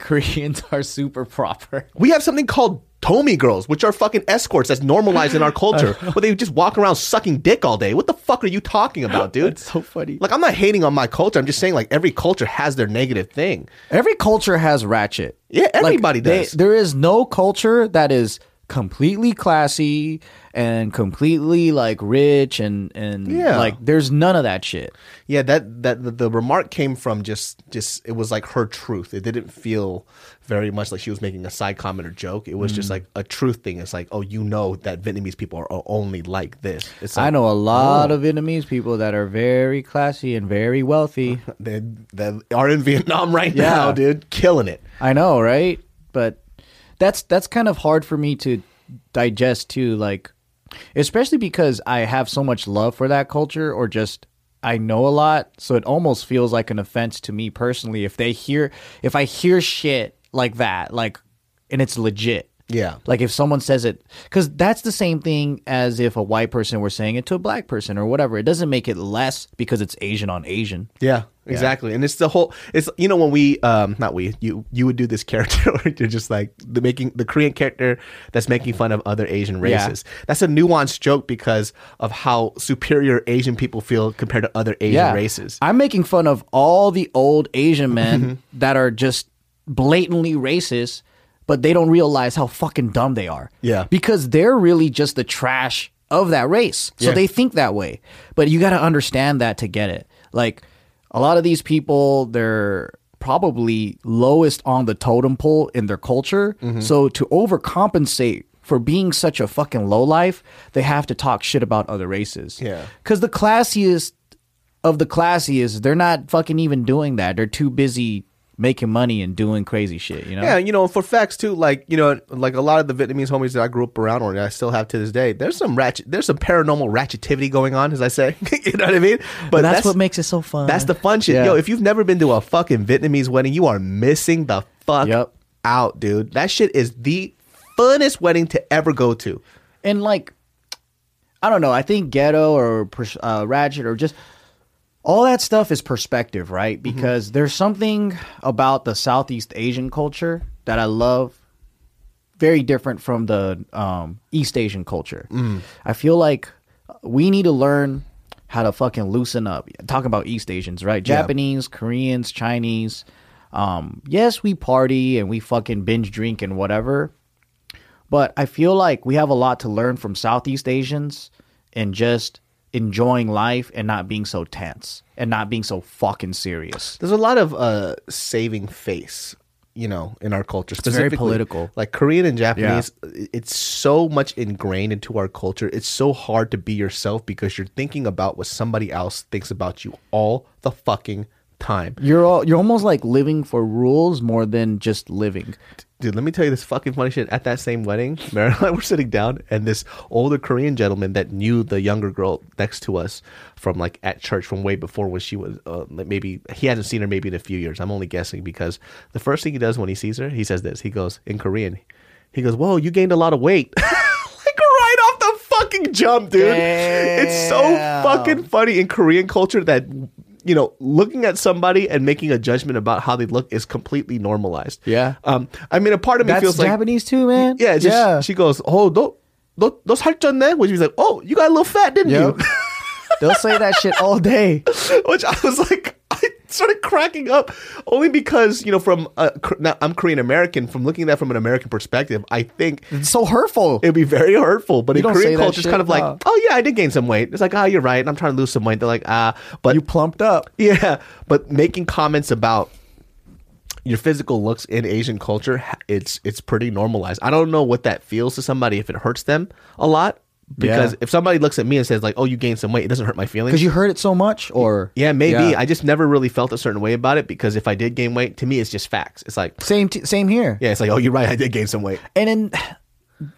Koreans are super proper. We have something called Tommy girls, which are fucking escorts that's normalized in our culture, where they just walk around sucking dick all day. What the fuck are you talking about, dude? That's so funny. Like, I'm not hating on my culture. I'm just saying, like, every culture has their negative thing. Every culture has ratchet. Yeah, everybody does. There is no culture that is completely classy and completely like rich and like, there's none of that shit. Yeah, the remark came from just it was like her truth. It didn't feel very much like she was making a side comment or joke. It was just like a truth thing. It's like, oh, you know that Vietnamese people are only like this. It's like, I know a lot of Vietnamese people that are very classy and very wealthy. They are in Vietnam right now, dude. Killing it. I know, right? But that's kind of hard for me to digest too, like, especially because I have so much love for that culture, or just I know a lot, so it almost feels like an offense to me personally if I hear shit like that, like, and it's legit. Yeah. Like, if someone says it, because that's the same thing as if a white person were saying it to a black person or whatever. It doesn't make it less because it's Asian on Asian. Yeah, exactly. Yeah. And it's the whole, it's, you know, when we, you would do this character where you're just like the Korean character that's making fun of other Asian races. Yeah. That's a nuanced joke because of how superior Asian people feel compared to other Asian races. I'm making fun of all the old Asian men that are just blatantly racist, but they don't realize how fucking dumb they are. Yeah. Because they're really just the trash of that race. So they think that way. But you got to understand that to get it. Like, a lot of these people, they're probably lowest on the totem pole in their culture. Mm-hmm. So to overcompensate for being such a fucking lowlife, they have to talk shit about other races. Yeah. Because the classiest of the classiest, they're not fucking even doing that. They're too busy making money and doing crazy shit, you know? Yeah, you know, for facts too, like, you know, like a lot of the Vietnamese homies that I grew up around, or that I still have to this day, there's some paranormal ratchetivity going on, as I say. You know what I mean? But that's what makes it so fun. That's the fun shit. Yeah. Yo, if you've never been to a fucking Vietnamese wedding, you are missing the fuck out, dude. That shit is the funnest wedding to ever go to. And like, I don't know, I think ghetto or ratchet or just all that stuff is perspective, right? Because there's something about the Southeast Asian culture that I love, very different from the East Asian culture. Mm. I feel like we need to learn how to fucking loosen up. Talking about East Asians, right? Yeah. Japanese, Koreans, Chinese. Yes, we party and we fucking binge drink and whatever. But I feel like we have a lot to learn from Southeast Asians and just enjoying life and not being so tense and not being so fucking serious. There's a lot of saving face, you know, in our culture. It's very political. Like Korean and Japanese, it's so much ingrained into our culture. It's so hard to be yourself because you're thinking about what somebody else thinks about you all the fucking time. You're almost like living for rules more than just living. Dude, let me tell you this fucking funny shit. At that same wedding, Mariel and I were sitting down, and this older Korean gentleman that knew the younger girl next to us from like at church from way before when she was maybe he hasn't seen her maybe in a few years. I'm only guessing because the first thing he does when he sees her, he says this. He goes in Korean. He goes, "Whoa, you gained a lot of weight." Jump, dude. Damn. It's so fucking funny in Korean culture that, you know, looking at somebody and making a judgment about how they look is completely normalized. Yeah. I mean, a part of me feels like Japanese too, man. Yeah. Just, yeah. She goes, "Oh, those 살쪘네," which means like, "Oh, you got a little fat, didn't you?" They'll say that shit all day. Which I was like, I started cracking up only because, you know, from now I'm Korean American. From looking at that from an American perspective, I think it's so hurtful. It'd be very hurtful. But in Korean culture, it's kind of like, "Oh yeah, I did gain some weight." It's like, "Ah, oh, you're right. And I'm trying to lose some weight." They're like, "Ah, but you plumped up." Yeah, but making comments about your physical looks in Asian culture, it's pretty normalized. I don't know what that feels to somebody, if it hurts them a lot. Because if somebody looks at me and says like, "Oh, you gained some weight," it doesn't hurt my feelings. Because you heard it so much, or maybe I just never really felt a certain way about it. Because if I did gain weight, to me, it's just facts. It's like same here. Yeah, it's like, "Oh, you're right, I did gain some weight." And then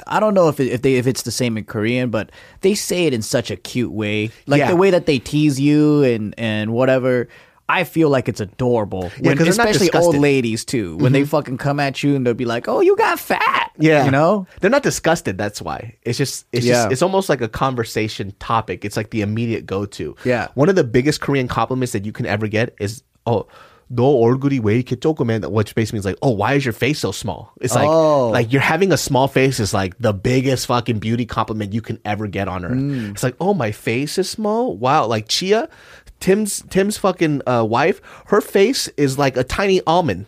I don't know if it's the same in Korean, but they say it in such a cute way, like the way that they tease you and whatever. I feel like it's adorable, because especially old ladies too, when they fucking come at you and they'll be like, "Oh, you got fat," you know. They're not disgusted. That's why it's just it's almost like a conversation topic. It's like the immediate go to. Yeah, one of the biggest Korean compliments that you can ever get is, "Oh, 너 얼굴이 왜 이렇게 조그매," which basically means like, "Oh, why is your face so small?" It's like, like you're having a small face is like the biggest fucking beauty compliment you can ever get on earth. It's like, "Oh, my face is small. Wow," like Chia. Tim's fucking wife, her face is like a tiny almond.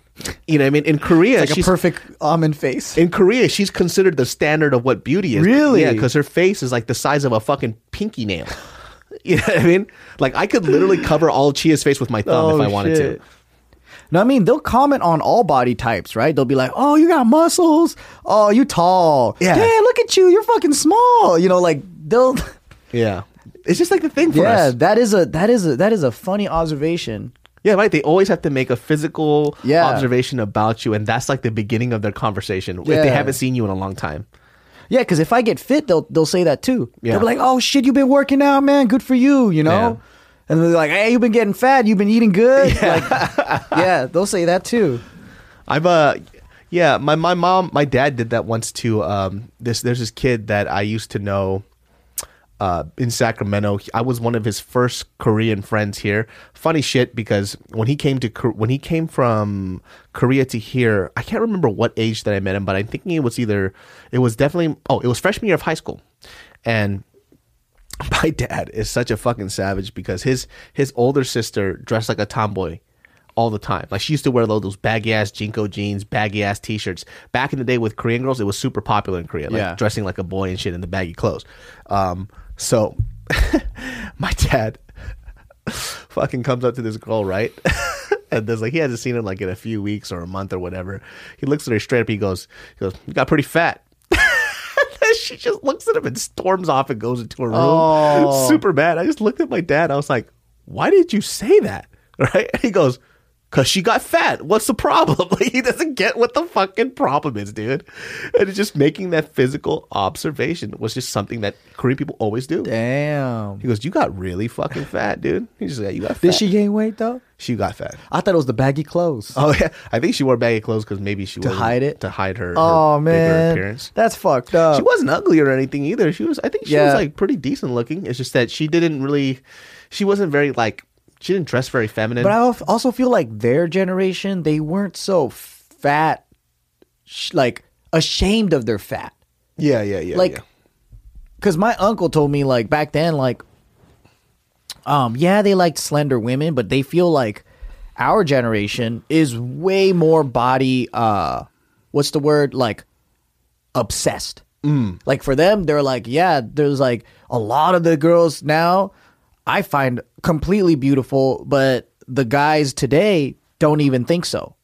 You know what I mean? In Korea, it's like a perfect almond face. In Korea, she's considered the standard of what beauty is. Really? Yeah, because her face is like the size of a fucking pinky nail. You know what I mean? Like, I could literally cover all Chia's face with my thumb if I wanted to. No, I mean, they'll comment on all body types, right? They'll be like, "Oh, you got muscles. Oh, you tall. Yeah, look at you. You're fucking small." You know, like, they'll... Yeah. It's just like the thing for us. Yeah, that is a funny observation. Yeah, right. They always have to make a physical observation about you, and that's like the beginning of their conversation if they haven't seen you in a long time. Yeah, because if I get fit, they'll say that too. Yeah. They'll be like, "Oh shit, you've been working out, man. Good for you," you know. Yeah. And they're like, "Hey, you've been getting fat. You've been eating good." Yeah, like, they'll say that too. My mom, my dad did that once too. There's this kid that I used to know. In Sacramento, I was one of his first Korean friends here. Funny shit, because when he came from Korea to here, I can't remember what age that I met him, but I'm thinking it was freshman year of high school. And my dad is such a fucking savage because his older sister dressed like a tomboy all the time. Like, she used to wear those baggy ass Jinko jeans, baggy ass t-shirts. Back in the day with Korean girls, it was super popular in Korea, like dressing like a boy and shit in the baggy clothes. So my dad fucking comes up to this girl, right? And there's like, he hasn't seen her like in a few weeks or a month or whatever. He looks at her straight up. He goes, "You got pretty fat." She just looks at him and storms off and goes into her room. Super bad. I just looked at my dad. I was like, "Why did you say that?" Right? And he goes, "Cause she got fat. What's the problem?" Like, he doesn't get what the fucking problem is, dude. And it's just making that physical observation was just something that Korean people always do. Damn. He goes, "You got really fucking fat, dude." He's just like, "You got fat." Did she gain weight though? She got fat. I thought it was the baggy clothes. Oh yeah, I think she wore baggy clothes because maybe she to hide it, to hide her. Oh, her man, bigger appearance. That's fucked up. She wasn't ugly or anything either. She was, I think, she was like pretty decent looking. It's just that she didn't really, she wasn't very like. She didn't dress very feminine. But I also feel like their generation, they weren't so fat, like ashamed of their fat. Yeah. Like, because my uncle told me like back then, like, they liked slender women, but they feel like our generation is way more body, what's the word? Like, obsessed. Like for them, they're like, yeah, there's like a lot of the girls now I find completely beautiful, but the guys today don't even think so.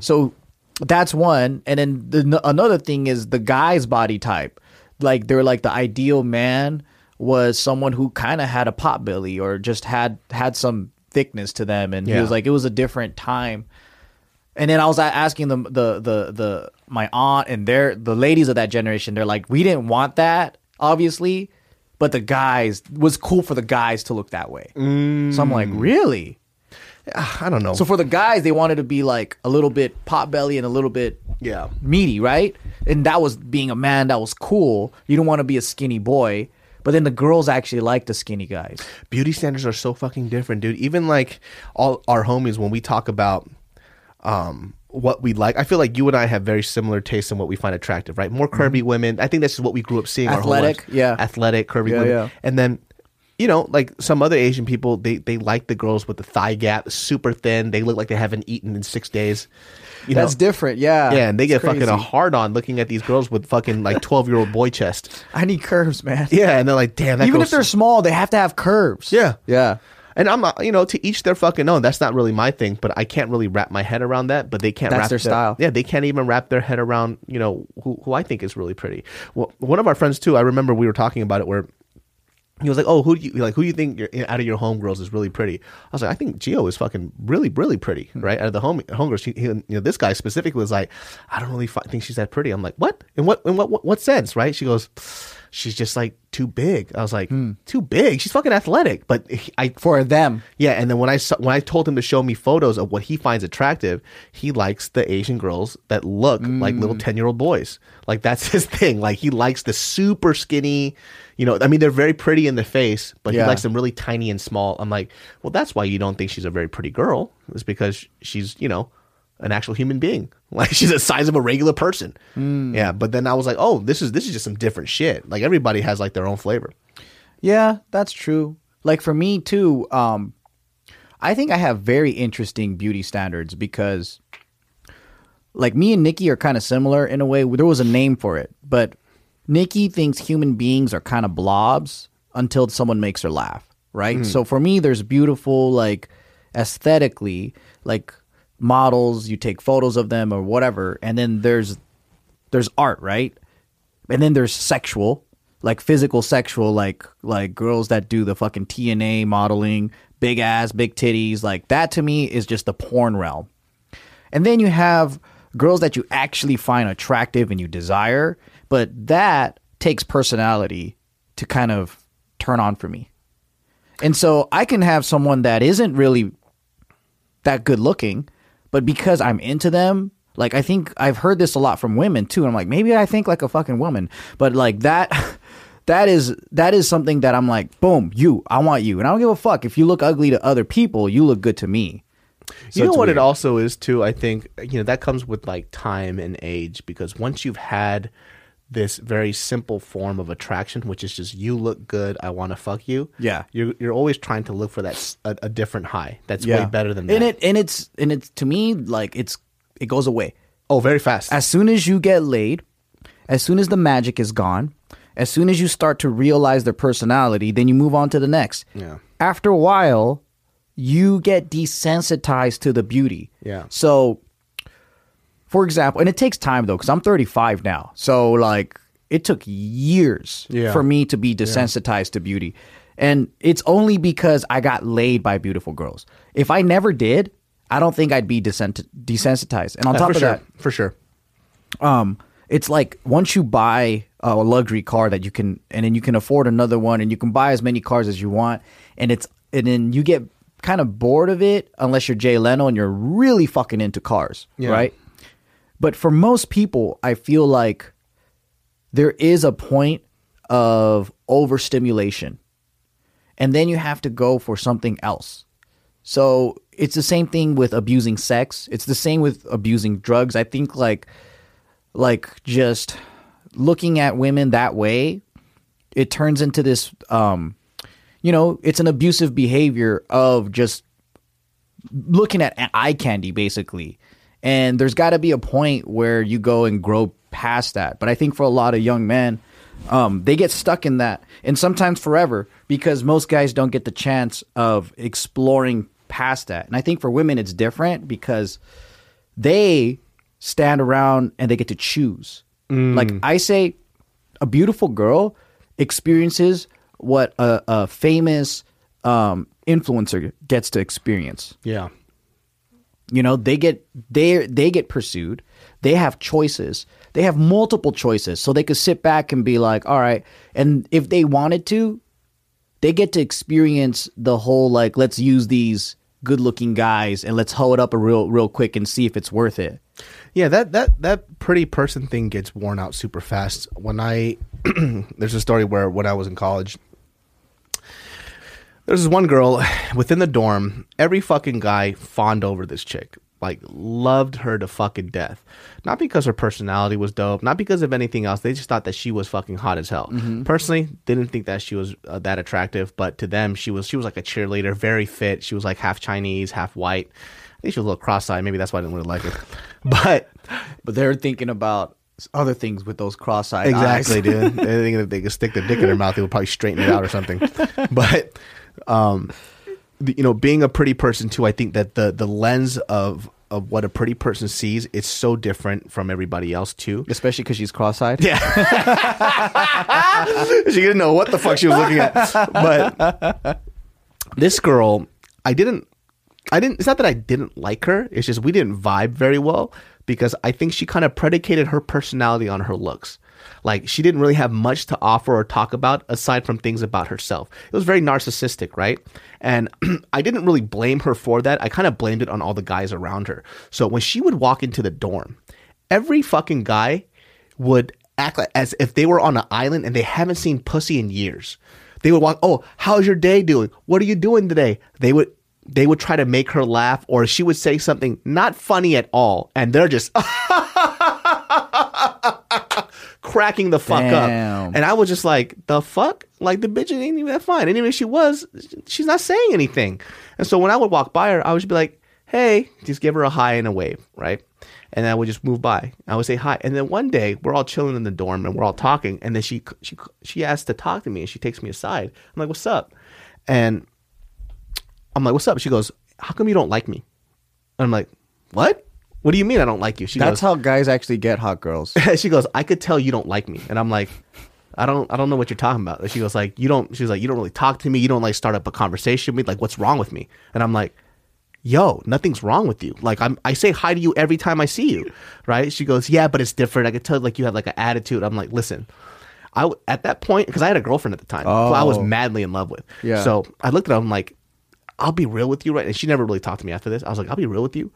So that's one. And then another thing is the guy's body type. Like, they're like, the ideal man was someone who kind of had a potbelly or just had some thickness to them. And he was like, it was a different time. And then I was asking them, my aunt and the ladies of that generation, they're like, we didn't want that, obviously, but the guys, it was cool for the guys to look that way. Mm. So I'm like, really? I don't know. So for the guys, they wanted to be like a little bit potbelly and a little bit meaty, right? And that was being a man. That was cool. You don't want to be a skinny boy. But then the girls actually like the skinny guys. Beauty standards are so fucking different, dude. Even like all our homies, when we talk about what we like, I feel like you and I have very similar tastes in what we find attractive, right? More curvy women. I think that's just what we grew up seeing. Athletic, athletic, curvy women. Yeah. And then, you know, like some other Asian people, they like the girls with the thigh gap, super thin. They look like they haven't eaten in 6 days. That's different, yeah, and they get crazy. Fucking a hard on looking at these girls with fucking like 12-year-old boy chest. I need curves, man. Yeah, and they're like, damn. That even if they're small, they have to have curves. Yeah. And I'm not, you know, to each their fucking own. That's not really my thing, but I can't really wrap my head around that. But they can't. That's their style. Yeah, they can't even wrap their head around, you know, who I think is really pretty. Well, one of our friends too. I remember we were talking about it where he was like, "Oh, who do you think out of your homegirls is really pretty?" I was like, "I think Gio is fucking really, really pretty, right?" Out of the homegirls, you know, this guy specifically was like, "I don't really think she's that pretty." I'm like, "What? In what sense?" Right? She goes, "She's just like too big." I was like, "Too big? She's fucking athletic." But for them, yeah. And then when I told him to show me photos of what he finds attractive, he likes the Asian girls that look like little 10-year-old boys. Like that's his thing. Like he likes the super skinny. You know, I mean, they're very pretty in the face, but he likes them really tiny and small. I'm like, well, that's why you don't think she's a very pretty girl. It's because she's, you know, an actual human being. Like she's the size of a regular person. Yeah. But then I was like, oh, this is just some different shit. Like everybody has like their own flavor. Yeah, that's true. Like for me too, I think I have very interesting beauty standards because like me and Nikki are kind of similar in a way. There was a name for it, but Nikki thinks human beings are kind of blobs until someone makes her laugh, right? So for me, there's beautiful, like, aesthetically, like, models, you take photos of them or whatever, and then there's art, right? And then there's sexual, like, physical sexual, like girls that do the fucking TNA modeling, big ass, big titties, like, that to me is just the porn realm. And then you have girls that you actually find attractive and you desire, but that takes personality to kind of turn on for me. And so I can have someone that isn't really that good looking, but because I'm into them, like I think I've heard this a lot from women too. And I'm like, maybe I think like a fucking woman, but like that is something that I'm like, boom, I want you. And I don't give a fuck. If you look ugly to other people, you look good to me. So you know what weird. It also is too, I think, you know, that comes with like time and age, because once you've had this very simple form of attraction, which is just you look good, I want to fuck you. Yeah, you're always trying to look for that a different high that's way better than that. And it's to me like it goes away. Oh, very fast. As soon as you get laid, as soon as the magic is gone, as soon as you start to realize their personality, then you move on to the next. Yeah. After a while, you get desensitized to the beauty. Yeah. So. For example, and it takes time, though, because I'm 35 now. So, like, it took years for me to be desensitized to beauty. And it's only because I got laid by beautiful girls. If I never did, I don't think I'd be desensitized. And on top of that, for sure. It's like once you buy a luxury car that you can, and then you can afford another one, and you can buy as many cars as you want, and then you get kind of bored of it unless you're Jay Leno and you're really fucking into cars, right? But for most people, I feel like there is a point of overstimulation. And then you have to go for something else. So it's the same thing with abusing sex. It's the same with abusing drugs. I think like just looking at women that way, it turns into this, you know, it's an abusive behavior of just looking at eye candy, basically. And there's got to be a point where you go and grow past that. But I think for a lot of young men, they get stuck in that. And sometimes forever, because most guys don't get the chance of exploring past that. And I think for women, it's different because they stand around and they get to choose. Like I say, a beautiful girl experiences what a famous influencer gets to experience. Yeah. You know, they get pursued. They have choices. They have multiple choices. So they could sit back and be like, all right. And if they wanted to, they get to experience the whole, like, let's use these good looking guys and let's hoe it up a real quick and see if it's worth it. Yeah, that pretty person thing gets worn out super fast. When I there's a story where when I was in college, there's this one girl within the dorm, every fucking guy fawned over this chick. Like, loved her to fucking death. Not because her personality was dope, not because of anything else. They just thought that she was fucking hot as hell. Mm-hmm. Personally, didn't think that she was that attractive, but to them, she was like a cheerleader, very fit. She was like half Chinese, half white. I think she was a little cross-eyed. Maybe that's why I didn't really like her. But they're thinking about other things with those cross-eyed eyes. Dude. They're thinking if they could stick their dick in her mouth, it would probably straighten it out or something. But... you know, being a pretty person too, I think that the lens of what a pretty person sees is so different from everybody else too. Especially because she's cross-eyed. Yeah. She didn't know what the fuck she was looking at. But this girl, I didn't. It's not that I didn't like her. It's just we didn't vibe very well because I think she kind of predicated her personality on her looks. Like, she didn't really have much to offer or talk about aside from things about herself. It was very narcissistic, right? And I didn't really blame her for that. I kind of blamed it on all the guys around her. So when she would walk into the dorm, every fucking guy would act as if they were on an island and they haven't seen pussy in years. They would walk, oh, how's your day doing? What are you doing today? They would try to make her laugh, or she would say something not funny at all. And they're just... cracking the fuck up. And I was just like, the fuck? Like, the bitch ain't even that fine. And even if she was, she's not saying anything. And so when I would walk by her, I would just be like, hey, just give her a hi and a wave, right? And I would just move by. I would say hi. And then one day, we're all chilling in the dorm and we're all talking. And then she asks to talk to me and she takes me aside. I'm like, what's up? And I'm like, what's up? She goes, how come you don't like me? And I'm like, what? What do you mean I don't like you? She goes, that's how guys actually get hot girls. She goes, I could tell you don't like me. And I'm like, I don't know what you're talking about. And she goes, like, you don't really talk to me. You don't like start up a conversation with me. Like, what's wrong with me? And I'm like, yo, nothing's wrong with you. Like, I say hi to you every time I see you, right? She goes, yeah, but it's different. I could tell, like, you have like an attitude. I'm like, listen, at that point, because I had a girlfriend at the time, who I was madly in love with. Yeah. So I looked at her, I'm like, I'll be real with you, right? And she never really talked to me after this. I was like, I'll be real with you.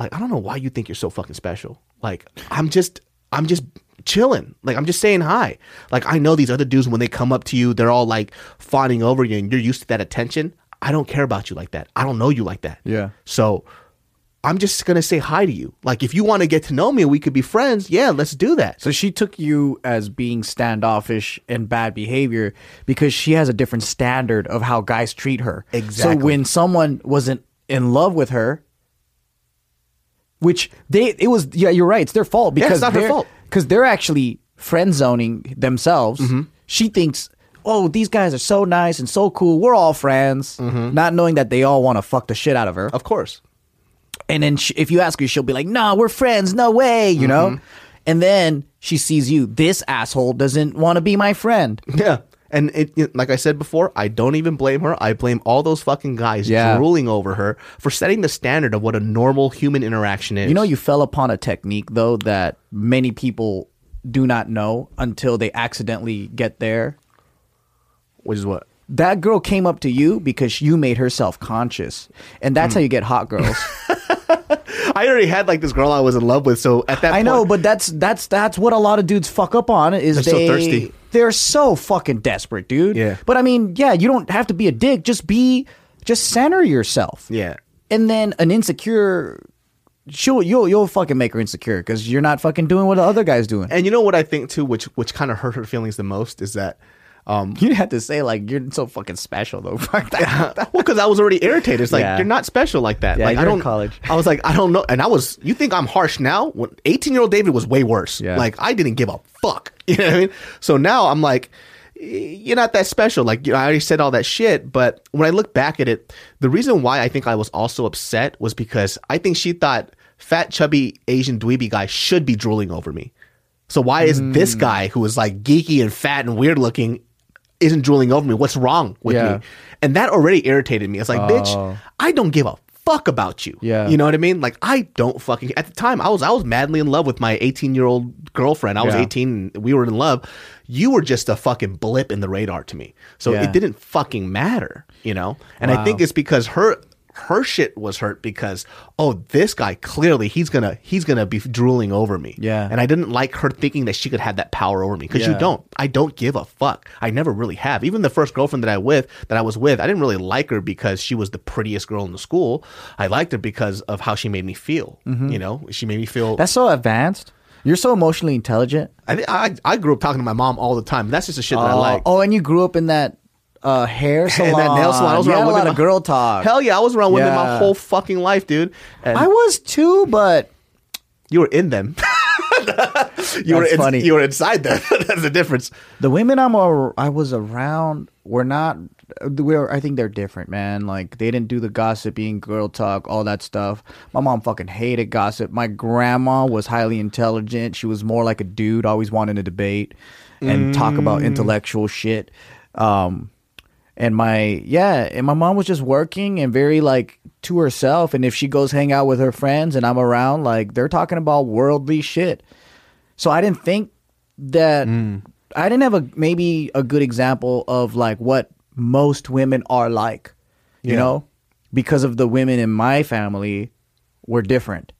Like, I don't know why you think you're so fucking special. Like, I'm just chilling. Like, I'm just saying hi. Like, I know these other dudes, when they come up to you, they're all like fawning over you and you're used to that attention. I don't care about you like that. I don't know you like that. Yeah. So I'm just going to say hi to you. Like, if you want to get to know me, we could be friends. Yeah, let's do that. So she took you as being standoffish and bad behavior because she has a different standard of how guys treat her. Exactly. So when someone wasn't in love with her, which you're right. It's their fault because it's not her fault because they're actually friend zoning themselves. Mm-hmm. She thinks, oh, these guys are so nice and so cool. We're all friends, mm-hmm. Not knowing that they all want to fuck the shit out of her. Of course. And then if you ask her, she'll be like, no, we're friends. No way, you mm-hmm. know. And then she sees you. This asshole doesn't want to be my friend. Yeah. And like I said before, I don't even blame her. I blame all those fucking guys drooling over her for setting the standard of what a normal human interaction is. You know, you fell upon a technique, though, that many people do not know until they accidentally get there. Which is what? That girl came up to you because you made her self-conscious. And that's how you get hot girls. I already had like this girl I was in love with. So at that point. I know, but that's what a lot of dudes fuck up on is they're so thirsty. They're so fucking desperate, dude. Yeah. But I mean, yeah, you don't have to be a dick. Just center yourself. Yeah. And then an insecure, you'll fucking make her insecure because you're not fucking doing what the other guy's doing. And you know what I think too, which kind of hurt her feelings the most is that. You had to say like you're so fucking special though. Well, because I was already irritated. It's like you're not special like that. Yeah, like in college. I was like, I don't know. And you think I'm harsh now? 18-year-old David was way worse. Yeah. Like I didn't give a fuck. You know what I mean? So now I'm like, you're not that special. Like, you know, I already said all that shit. But when I look back at it, the reason why I think I was also upset was because I think she thought fat, chubby, Asian dweeby guy should be drooling over me. So why is this guy who is like geeky and fat and weird looking isn't drooling over me? What's wrong with me? And that already irritated me. It's like, bitch, I don't give a fuck about you. Yeah. You know what I mean? Like, I don't fucking... At the time, I was madly in love with my 18-year-old girlfriend. I was 18. We were in love. You were just a fucking blip in the radar to me. So it didn't fucking matter, you know? And I think it's because her shit was hurt because, oh, this guy, clearly he's gonna be drooling over me. Yeah. And I didn't like her thinking that she could have that power over me, because you don't. I don't give a fuck. I never really have. Even the first girlfriend that I was with, I didn't really like her because she was the prettiest girl in the school. I liked her because of how she made me feel. Mm-hmm. You know, she made me feel. That's so advanced. You're so emotionally intelligent. I grew up talking to my mom all the time. That's just the shit that I like. Oh, and you grew up in that hair salon. And that nail salon. I was around women. A lot of girl talk. Hell yeah, I was around women my whole fucking life, dude. And I was too, but you were in them. Funny. You were inside them. That's the difference. The women I was around were not. I think they're different, man. Like, they didn't do the gossiping, girl talk, all that stuff. My mom fucking hated gossip. My grandma was highly intelligent. She was more like a dude, always wanting to debate and talk about intellectual shit. And my mom was just working and very like to herself. And if she goes hang out with her friends and I'm around, like, they're talking about worldly shit. So I didn't think that I didn't have maybe a good example of like what most women are like, you know, because of the women in my family were different.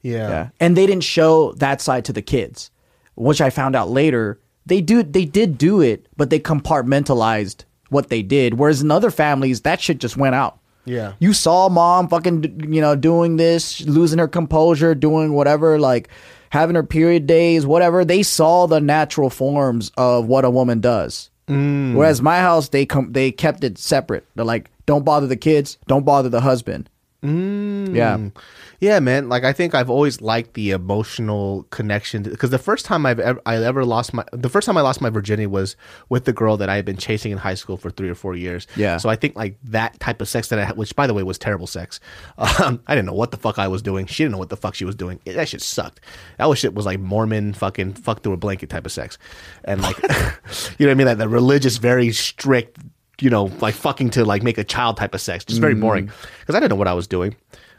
Yeah. And they didn't show that side to the kids, which I found out later. They did do it, but they compartmentalized what they did. Whereas in other families, that shit just went out. Yeah. You saw mom fucking, you know, doing this, losing her composure, doing whatever, like having her period days, whatever. They saw the natural forms of what a woman does. Whereas my house, they kept it separate. They're like, don't bother the kids, don't bother the husband. Yeah, man. Like, I think I've always liked the emotional connection, because the first time I lost my virginity was with the girl that I had been chasing in high school for 3 or 4 years. Yeah. So I think like that type of sex that I had, which by the way was terrible sex. I didn't know what the fuck I was doing. She didn't know what the fuck she was doing. That shit sucked. That shit was like Mormon fucking fuck through a blanket type of sex, and like you know what I mean? Like the religious, very strict, you know, like fucking to like make a child type of sex. Just very boring, because I didn't know what I was doing.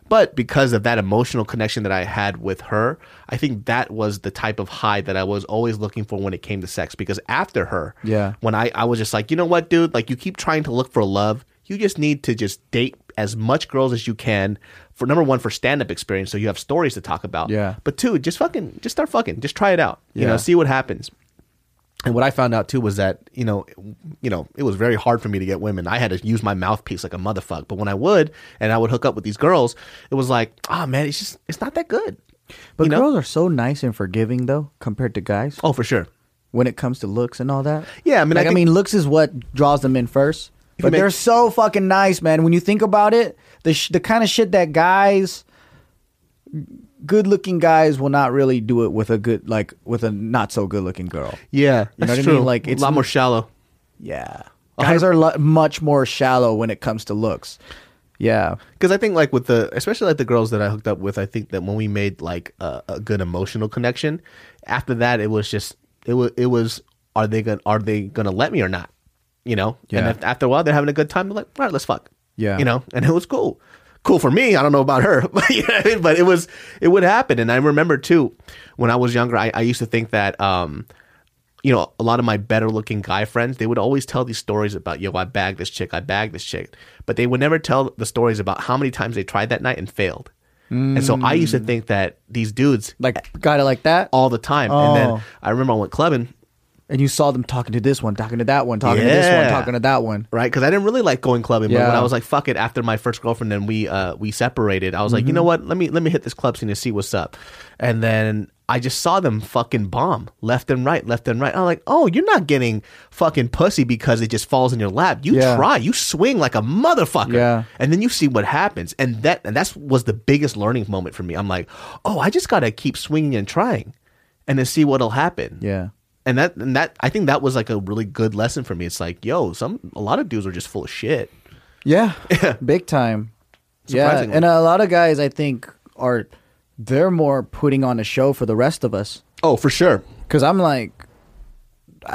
But because of that emotional connection that I had with her, I think that was the type of high that I was always looking for when it came to sex. Because after her, when I was just like, you know what, dude, like you keep trying to look for love. You just need to just date as much girls as you can, for number one, for stand-up experience, so you have stories to talk about. Yeah. But two, just start fucking. Just try it out. You know, see what happens. And what I found out too was that, you know, it was very hard for me to get women. I had to use my mouthpiece like a motherfucker. But when I would hook up with these girls, it was like, ah, man, it's not that good. But you girls are so nice and forgiving though, compared to guys. Oh, for sure. When it comes to looks and all that. Yeah, I mean, I mean, looks is what draws them in first. But they're so fucking nice, man. When you think about it, the kind of shit that guys. Good-looking guys will not really do it with a not-so-good-looking girl. Yeah, you know what I mean? Like, it's a lot more shallow. Yeah. Guys are much more shallow when it comes to looks. Yeah. Because I think, like, with especially, like, the girls that I hooked up with, I think that when we made, like, a good emotional connection, after that, it was just, it was are they gonna let me or not? You know? Yeah. And after a while, they're having a good time. They're like, all right, let's fuck. Yeah. You know? And it was cool. Cool for me. I don't know about her, but, you know what I mean? But it would happen. And I remember too, when I was younger, I used to think that, you know, a lot of my better looking guy friends, they would always tell these stories about, yo, I bagged this chick, but they would never tell the stories about how many times they tried that night and failed. And so I used to think that these dudes like got it like that all the time. Oh. And then I remember I went clubbing. And you saw them talking to this one, talking to that one, talking to this one, talking to that one. Right, because I didn't really like going clubbing, but when I was like, fuck it, after my first girlfriend and we separated, I was like, you know what, let me hit this club scene and see what's up. And then I just saw them fucking bomb left and right. And I'm like, oh, you're not getting fucking pussy because it just falls in your lap. You try, you swing like a motherfucker, and then you see what happens. And that was the biggest learning moment for me. I'm like, oh, I just gotta keep swinging and trying, and then see what'll happen. Yeah. And that I think that was like a really good lesson for me. It's like, yo, a lot of dudes are just full of shit. Yeah, big time. Yeah, and a lot of guys I think they're more putting on a show for the rest of us. Oh, for sure. Because I'm like,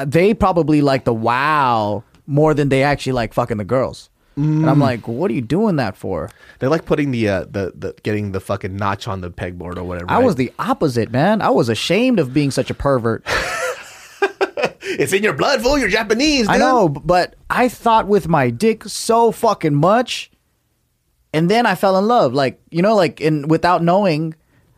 they probably like the wow more than they actually like fucking the girls. Mm. And I'm like, what are you doing that for? They like putting the getting the fucking notch on the pegboard or whatever. I was the opposite, man. I was ashamed of being such a pervert. It's in your blood, fool. You're Japanese, dude. I know, but I thought with my dick so fucking much, and then I fell in love. Like, you know, like, and without knowing,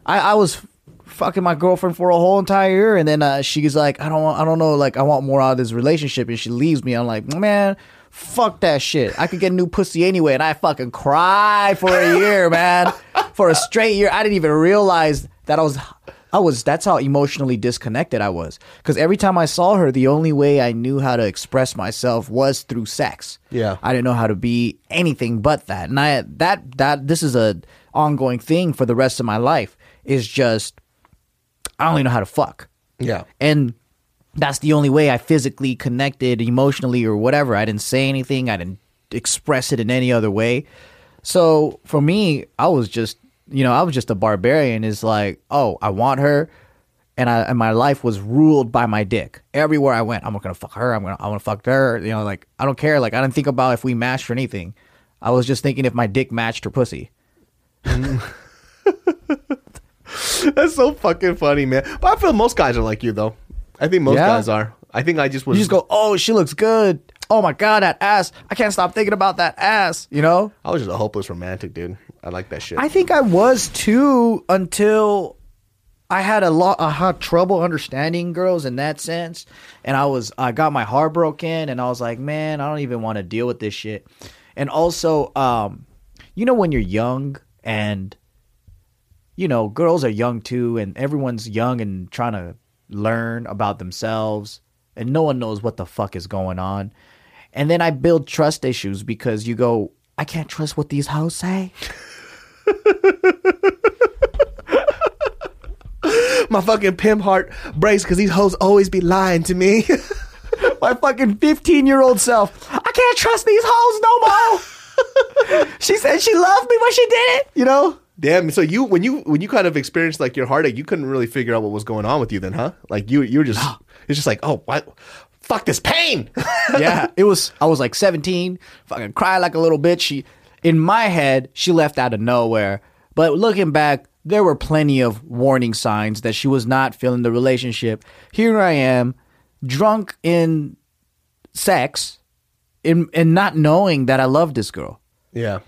I was fucking my girlfriend for a whole entire year, and then she's like, I don't know, like, I want more out of this relationship, and she leaves me. I'm like, man, fuck that shit. I could get new pussy anyway, and I fucking cried for a year, man, for a straight year. I didn't even realize that I was, that's how emotionally disconnected I was. Because every time I saw her, the only way I knew how to express myself was through sex. Yeah. I didn't know how to be anything but that. And this is a ongoing thing for the rest of my life, is just, I only know how to fuck. Yeah. And that's the only way I physically connected emotionally or whatever. I didn't say anything. I didn't express it in any other way. So for me, I was just a barbarian. It's like, oh, I want her, and my life was ruled by my dick. Everywhere I went, I'm gonna fuck her. I want to fuck her. You know, like, I don't care. Like, I didn't think about if we matched or anything. I was just thinking if my dick matched her pussy. That's so fucking funny, man. But I feel most guys are like you, though. I think most guys are. I think I just was. You just go, oh, she looks good. Oh my god, that ass! I can't stop thinking about that ass. You know, I was just a hopeless romantic, dude. I like that shit. I think I was too, until I had a lot of trouble understanding girls in that sense, and I got my heart broken, and I was like, man, I don't even want to deal with this shit. And also, you know, when you're young, and you know, girls are young too, and everyone's young and trying to learn about themselves, and no one knows what the fuck is going on. And then I build trust issues, because you go, I can't trust what these hoes say. My fucking pimp heart breaks because these hoes always be lying to me. My fucking 15-year-old self. I can't trust these hoes no more. She said she loved me, but she didn't. You know? Damn. So you, when you kind of experienced like your heartache, you couldn't really figure out what was going on with you then, huh? Like you were just, it's just like, oh, what? Fuck this pain. Yeah, it was. I was like 17, fucking cry like a little bitch. She, in my head, she left out of nowhere. But looking back, there were plenty of warning signs that she was not feeling the relationship. Here I am, drunk in sex, and not knowing that I loved this girl. Yeah,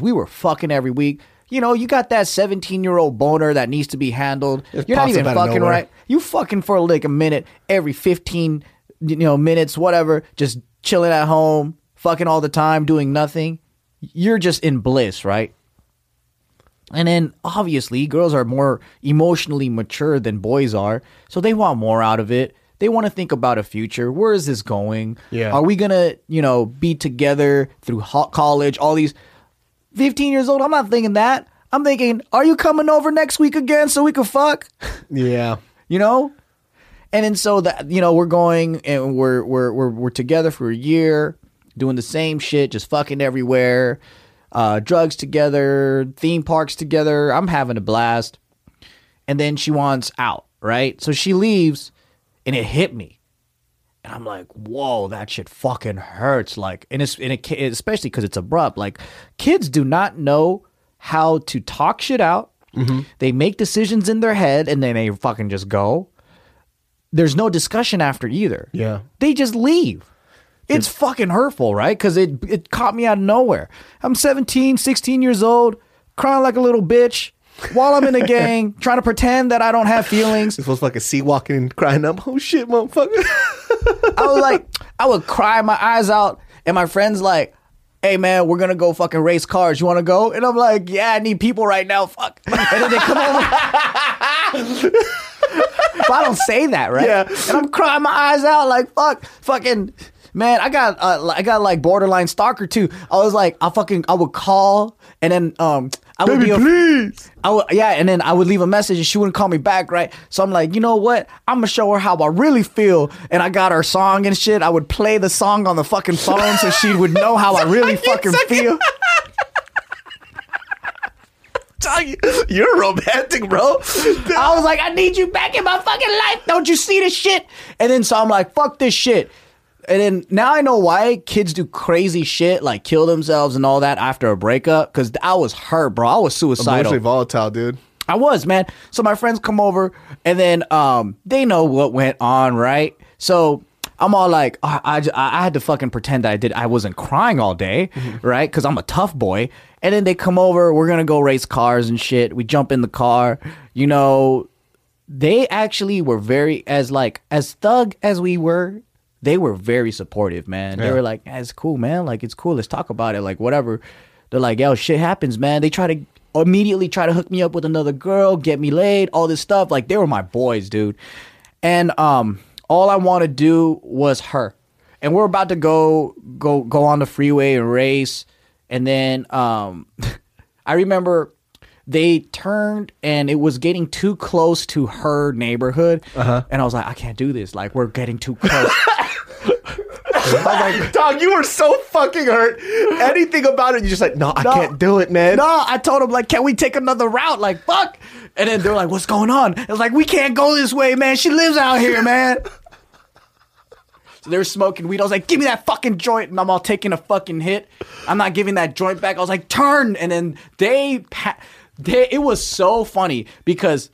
we were fucking every week. You know, you got that 17-year-old boner that needs to be handled. You're not even fucking right. You fucking for like a minute every 15. You know, minutes, whatever, just chilling at home, fucking all the time, doing nothing. You're just in bliss, right? And then obviously girls are more emotionally mature than boys are, so they want more out of it. They want to think about a future. Where is this going? Yeah. Are we gonna, you know, be together through college? All these 15 years old, I'm not thinking that. I'm thinking, are you coming over next week again so we can fuck? Yeah. You know? And then so that, you know, we're going and we're together for a year, doing the same shit, just fucking everywhere, drugs together, theme parks together. I'm having a blast. And then she wants out, right? So she leaves, and it hit me, and I'm like, whoa, that shit fucking hurts. Like, and especially because it's abrupt. Like, kids do not know how to talk shit out. Mm-hmm. They make decisions in their head, and then they fucking just go. There's no discussion after either. Yeah. They just leave. It's fucking hurtful, right? Because it caught me out of nowhere. I'm 17, 16 years old, crying like a little bitch while I'm in a gang, trying to pretend that I don't have feelings. This was like a sea walking and crying up, oh shit, motherfucker. I would cry my eyes out, and my friend's like, hey man, we're gonna go fucking race cars. You wanna go? And I'm like, yeah, I need people right now, fuck. And then they come over. But I don't say that, right? Yeah. And I'm crying my eyes out like, fucking, man, I got like borderline stalker too. I was like, I would call, and then and then I would leave a message, and she wouldn't call me back, right? So I'm like, you know what? I'm gonna show her how I really feel, and I got her song and shit. I would play the song on the fucking phone so she would know how I really fucking feel. You're romantic, bro. I was like, I need you back in my fucking life. Don't you see this shit? And then so I'm like, fuck this shit. And then now I know why kids do crazy shit, like kill themselves and all that after a breakup. Because I was hurt, bro. I was suicidal. Emotionally volatile, dude. I was, man. So my friends come over, and then they know what went on, right? So I'm all like, I had to fucking pretend I wasn't crying all day, right? Because I'm a tough boy. And then they come over. We're going to go race cars and shit. We jump in the car. You know, they actually were as thug as we were. They were very supportive, man. Yeah. They were like, it's cool, man. Like, it's cool. Let's talk about it. Like, whatever. They're like, yo, shit happens, man. They immediately try to hook me up with another girl, get me laid, all this stuff. Like, they were my boys, dude. And all I want to do was her. And we're about to go on the freeway and race. And then I remember they turned and it was getting too close to her neighborhood. Uh-huh. And I was like, I can't do this. Like, we're getting too close. Like, dog, you were so fucking hurt. Anything about it, you're just like, no, I can't do it, man. No, I told him, like, can we take another route? Like, fuck. And then they're like, what's going on? I was like, we can't go this way, man. She lives out here, man. So they were smoking weed. I was like, give me that fucking joint. And I'm all taking a fucking hit. I'm not giving that joint back. I was like, turn. And then it was so funny because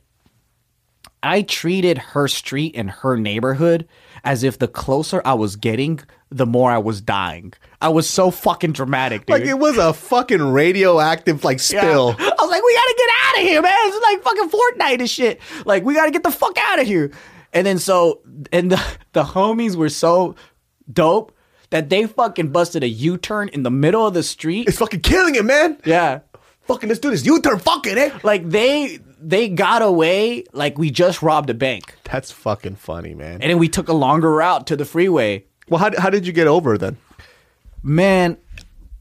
I treated her street and her neighborhood as if the closer I was getting, the more I was dying. I was so fucking dramatic, dude. Like, it was a fucking radioactive, like, spill. Yeah. I was like, we gotta get out of here, man. It's like fucking Fortnite and shit. Like, we gotta get the fuck out of here. And then the homies were so dope that they fucking busted a U-turn in the middle of the street. It's fucking killing it, man. Yeah. Fucking, let's do this U-turn, fucking, eh? Like, they got away like we just robbed a bank. That's fucking funny, man. And then we took a longer route to the freeway. Well, how did you get over then? Man,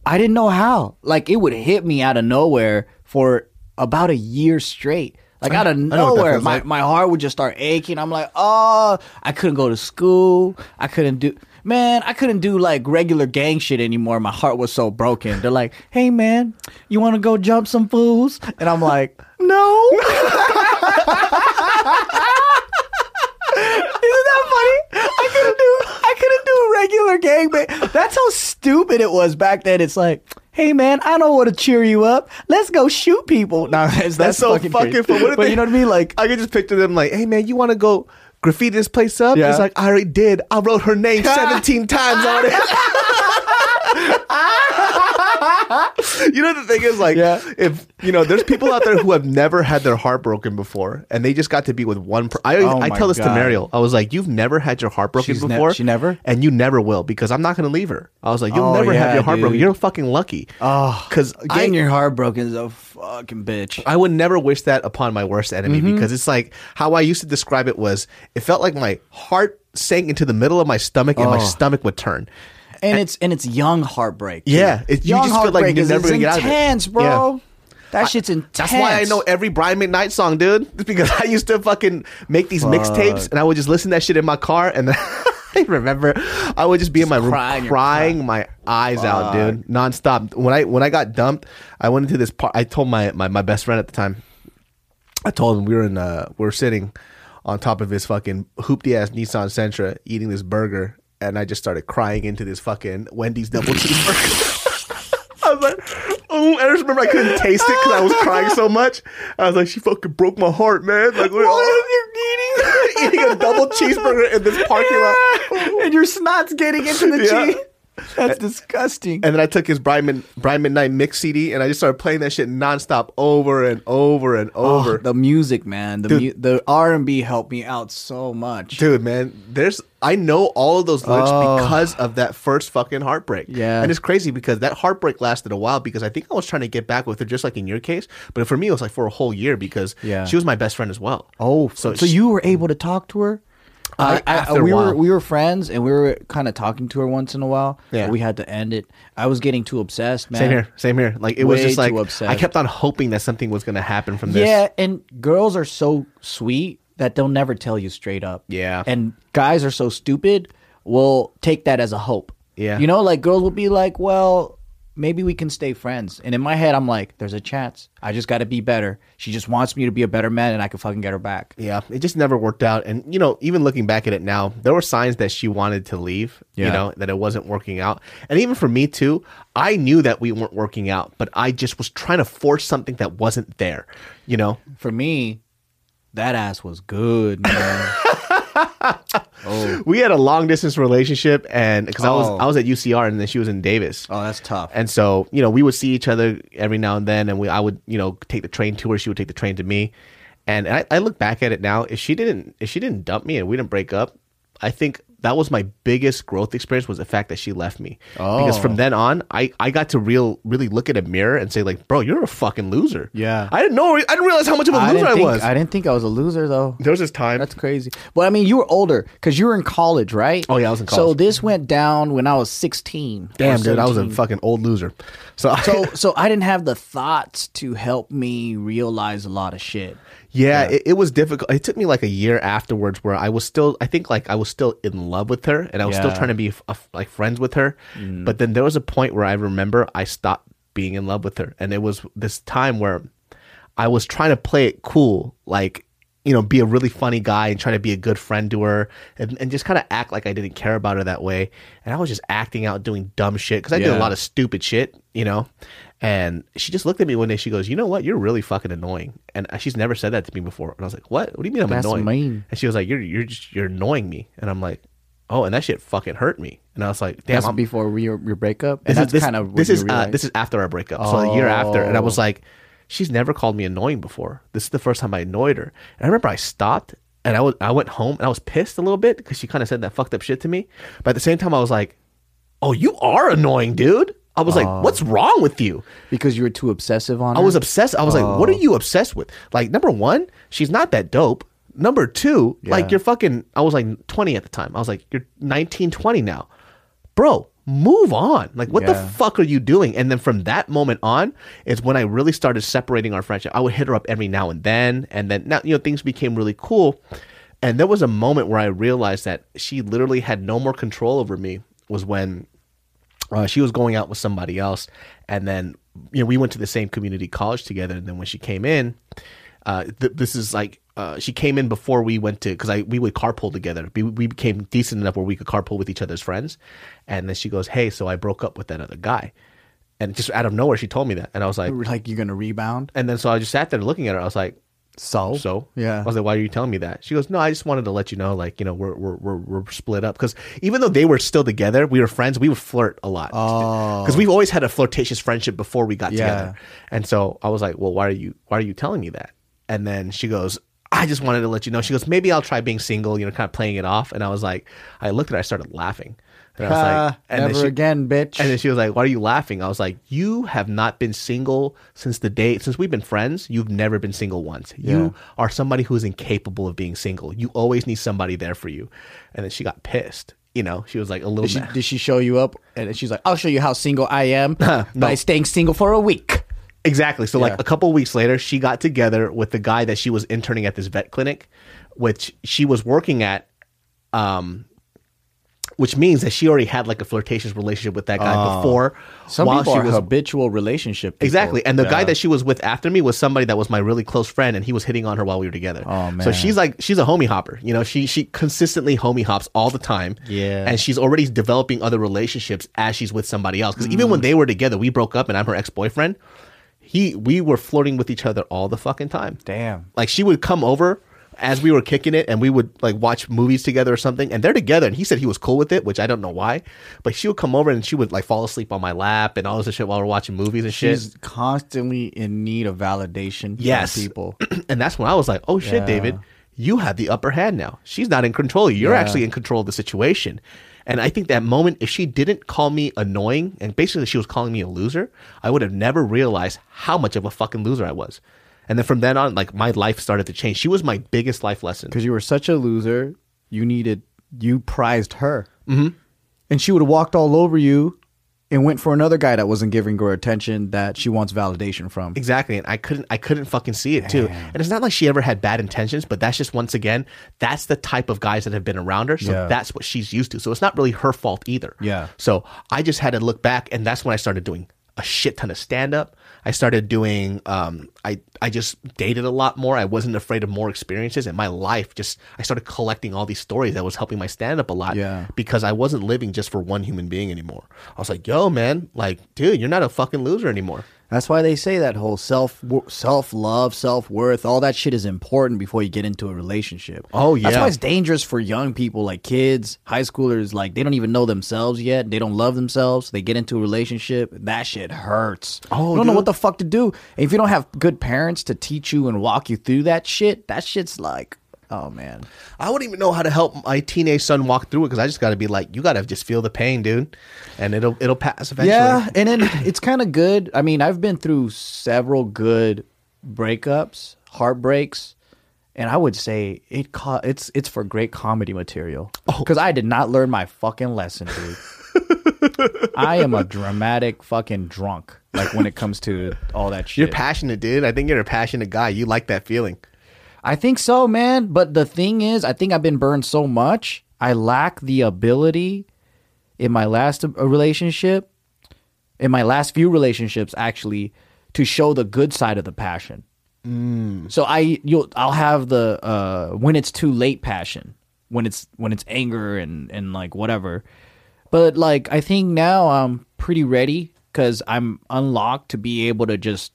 I didn't know how. Like, it would hit me out of nowhere for about a year straight. Like, out of nowhere, my heart would just start aching. I'm like, oh, I couldn't go to school. I couldn't do, like, regular gang shit anymore. My heart was so broken. They're like, hey, man, you want to go jump some fools? And I'm like, no. Isn't that funny? I couldn't do regular gang, man. That's how stupid it was back then. It's like, hey, man, I don't want to cheer you up. Let's go shoot people. Nah, that's so fucking funny. But you know what I mean? Like, I could just picture them like, hey, man, you want to go graffiti this place up? Yeah. It's like, I already did. I wrote her name 17 times on it. You know, the thing is, like, if you know, there's people out there who have never had their heart broken before, and they just got to be with one person. I tell this to Mariel. I was like, you've never had your heart broken before. She never? And you never will, because I'm not going to leave her. I was like, you'll never have your heart broken. You're fucking lucky. Oh, because getting your heart broken is a fucking bitch. I would never wish that upon my worst enemy, because it's like, how I used to describe it was, it felt like my heart sank into the middle of my stomach, and my stomach would turn. And it's young heartbreak. Dude. Yeah. Young heartbreak is intense, bro. Yeah. That shit's intense. That's why I know every Brian McKnight song, dude. It's because I used to fucking make these mixtapes, and I would just listen to that shit in my car, and then I remember I would just be in my room crying my eyes out, dude, nonstop. When I got dumped, I went into this part. I told my best friend at the time. I told him we were sitting on top of his fucking hoopty ass Nissan Sentra eating this burger, and I just started crying into this fucking Wendy's double cheeseburger. I was like, oh, I just remember I couldn't taste it because I was crying so much. I was like, she fucking broke my heart, man. Like, what? You're eating a double cheeseburger in this parking lot, and your snot's getting into the cheese. That's disgusting. And then I took his Brian McKnight mix CD, and I just started playing that shit nonstop over and over and over. Oh, the music, man. The R&B helped me out so much. Dude, man, I know all of those lyrics because of that first fucking heartbreak. Yeah. And it's crazy because that heartbreak lasted a while, because I think I was trying to get back with her, just like in your case. But for me, it was like for a whole year, because she was my best friend as well. Oh, so you were able to talk to her? We were friends, and we were kind of talking to her once in a while. Yeah, we had to end it. I was getting too obsessed, man. Same here. Like, it was just like, I kept on hoping that something was going to happen from this. Yeah, and girls are so sweet that they'll never tell you straight up. Yeah, and guys are so stupid, will take that as a hope. Yeah, you know, like, girls will be like, well, maybe we can stay friends. And in my head, I'm like, there's a chance. I just got to be better. She just wants me to be a better man, and I can fucking get her back. Yeah, it just never worked out. And, you know, even looking back at it now, there were signs that she wanted to leave, you know, that it wasn't working out. And even for me, too, I knew that we weren't working out, but I just was trying to force something that wasn't there, you know? For me, that ass was good, man. Oh. We had a long distance relationship, and because I was at UCR and then she was in Davis. Oh, that's tough. And so, you know, we would see each other every now and then, and I would, you know, take the train to her, she would take the train to me. And I look back at it now, if she didn't dump me and we didn't break up, I think that was my biggest growth experience, was the fact that she left me. Oh. Because from then on, I got to really look at a mirror and say, like, bro, you're a fucking loser. Yeah. I didn't realize how much of a loser I was. I didn't think I was a loser, though. There was this time. That's crazy. But, I mean, you were older because you were in college, right? Oh, yeah, I was in college. So this went down when I was 16. Damn, dude, I was a fucking old loser. So I didn't have the thoughts to help me realize a lot of shit. Yeah, yeah. It was difficult. It took me like a year afterwards where I was still in love with her, and I was still trying to be like friends with her. Mm. But then there was a point where I remember I stopped being in love with her. And it was this time where I was trying to play it cool, like, you know, be a really funny guy and try to be a good friend to her, and just kind of act like I didn't care about her that way. And I was just acting out, doing dumb shit because I did a lot of stupid shit, you know. And she just looked at me one day. She goes, you know what? You're really fucking annoying. And she's never said that to me before. And I was like, what? What do you mean I'm annoying? Mean. And she was like, you're annoying me. And I'm like, oh, and that shit fucking hurt me. And I was like, damn. That's before your breakup? And this is after our breakup. Oh. So a year after. And I was like, she's never called me annoying before. This is the first time I annoyed her. And I remember I stopped. And I went home. And I was pissed a little bit because she kind of said that fucked up shit to me. But at the same time, I was like, oh, you are annoying, dude. I was like, what's wrong with you? Because you were too obsessive on her? I was obsessed. I was like, what are you obsessed with? Like, number one, she's not that dope. Number two, like, you're fucking, I was like 20 at the time. I was like, you're 19, 20 now. Bro, move on. Like, what the fuck are you doing? And then from that moment on is when I really started separating our friendship. I would hit her up every now and then. And then, now, you know, things became really cool. And there was a moment where I realized that she literally had no more control over me, was when... she was going out with somebody else, and then, you know, we went to the same community college together. And then when she came in, this is like she came in before we went to, because we would carpool together. We became decent enough where we could carpool with each other's friends. And then she goes, hey, so I broke up with that other guy. And just out of nowhere, she told me that. And I was like, you're gonna rebound? And then so I just sat there looking at her. I was like, so yeah. I was like, why are you telling me that? She goes, no, I just wanted to let you know, like, you know, we're split up. Because even though they were still together, we were friends. We would flirt a lot because we've always had a flirtatious friendship before we got together. And so I was like, well, why are you telling me that? And then she goes, I just wanted to let you know. She goes, maybe I'll try being single, you know, kind of playing it off. And I was like, I looked at her, I started laughing. And I was like, again, bitch. And then she was like, why are you laughing? I was like, you have not been single since we've been friends. You've never been single once. Yeah. You are somebody who's incapable of being single. You always need somebody there for you. And then she got pissed. You know, she was like a little bit. Did she show you up? And then she's like, I'll show you how single I am by staying single for a week. Exactly. So like a couple of weeks later, she got together with the guy that she was interning at this vet clinic, which she was working at, which means that she already had like a flirtatious relationship with that guy before. Some people are habitual relationship people. Exactly. And the guy that she was with after me was somebody that was my really close friend, and he was hitting on her while we were together. Oh, man. So she's a homie hopper. You know, she consistently homie hops all the time. Yeah. And she's already developing other relationships as she's with somebody else. Because even when they were together, we broke up and I'm her ex-boyfriend. We were flirting with each other all the fucking time. Damn. Like, she would come over as we were kicking it, and we would like watch movies together or something, and they're together, and he said he was cool with it, which I don't know why, but she would come over and she would like fall asleep on my lap and all this shit while we're watching movies and shit. She's constantly in need of validation from people. And that's when I was like, oh shit, David, you have the upper hand now. She's not in control. You're actually in control of the situation. And I think that moment, if she didn't call me annoying, and basically she was calling me a loser, I would have never realized how much of a fucking loser I was. And then from then on, like, my life started to change. She was my biggest life lesson. Because you were such a loser, you prized her. Mm-hmm. And she would have walked all over you and went for another guy that wasn't giving her attention that she wants validation from. Exactly. And I couldn't fucking see it too. And it's not like she ever had bad intentions, but that's just, once again, that's the type of guys that have been around her. So that's what she's used to. So it's not really her fault either. Yeah. So I just had to look back, and that's when I started doing a shit ton of stand-up. I started doing I just dated a lot more. I wasn't afraid of more experiences in my life. Just I started collecting all these stories that was helping my stand-up a lot, because I wasn't living just for one human being anymore. I was like, yo, man, like, dude, you're not a fucking loser anymore. That's why they say that whole self-love, self-worth, all that shit is important before you get into a relationship. Oh, yeah. That's why it's dangerous for young people, like kids, high schoolers, like they don't even know themselves yet. They don't love themselves. They get into a relationship. That shit hurts. Oh, you don't know what the fuck to do. And if you don't have good parents to teach you and walk you through that shit's like, oh, man. I wouldn't even know how to help my teenage son walk through it because I just got to be like, you got to just feel the pain, dude. And it'll pass eventually. Yeah, and then it's kind of good. I mean, I've been through several good breakups, heartbreaks, and I would say it's for great comedy material because I did not learn my fucking lesson, dude. I am a dramatic fucking drunk, like when it comes to all that shit. You're passionate, dude. I think you're a passionate guy. You like that feeling. I think so, man. But the thing is, I think I've been burned so much. I lack the ability in my last relationship, in my last few relationships, actually, to show the good side of the passion. So I'll have the when it's too late passion, when it's anger and like whatever. But like I think now I'm pretty ready because I'm unlocked to be able to just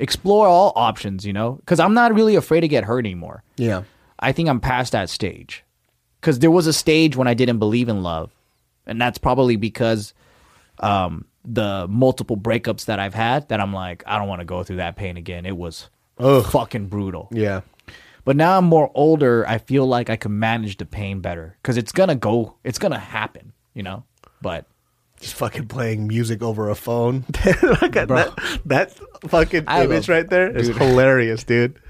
explore all options, you know, because I'm not really afraid to get hurt anymore. Yeah, I think I'm past that stage because there was a stage when I didn't believe in love. And that's probably because the multiple breakups that I've had that I'm like, I don't want to go through that pain again. It was fucking brutal. Yeah. But now I'm more older. I feel like I can manage the pain better because it's going to happen, you know, but. Just fucking playing music over a phone. that fucking image right there is hilarious, dude.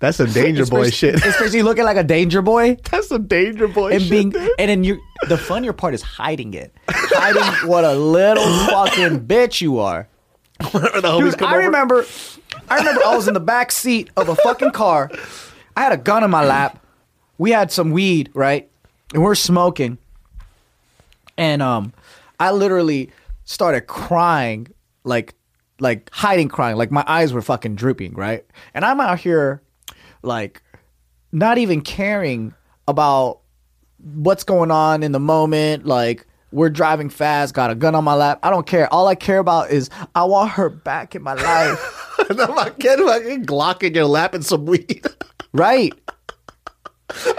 That's some Danger Boy shit. Especially looking like a Danger Boy. That's some Danger Boy and shit. And then the funnier part is hiding it. Hiding what a little fucking bitch you are. Dude, I remember I was in the back seat of a fucking car. I had a gun in my lap. We had some weed, right? And we're smoking. And I literally started crying, like hiding crying. Like my eyes were fucking drooping, right? And I'm out here, like, not even caring about what's going on in the moment. Like, we're driving fast, got a gun on my lap. I don't care. All I care about is I want her back in my life. I'm not kidding. I get Glock in your lap and some weed. Right.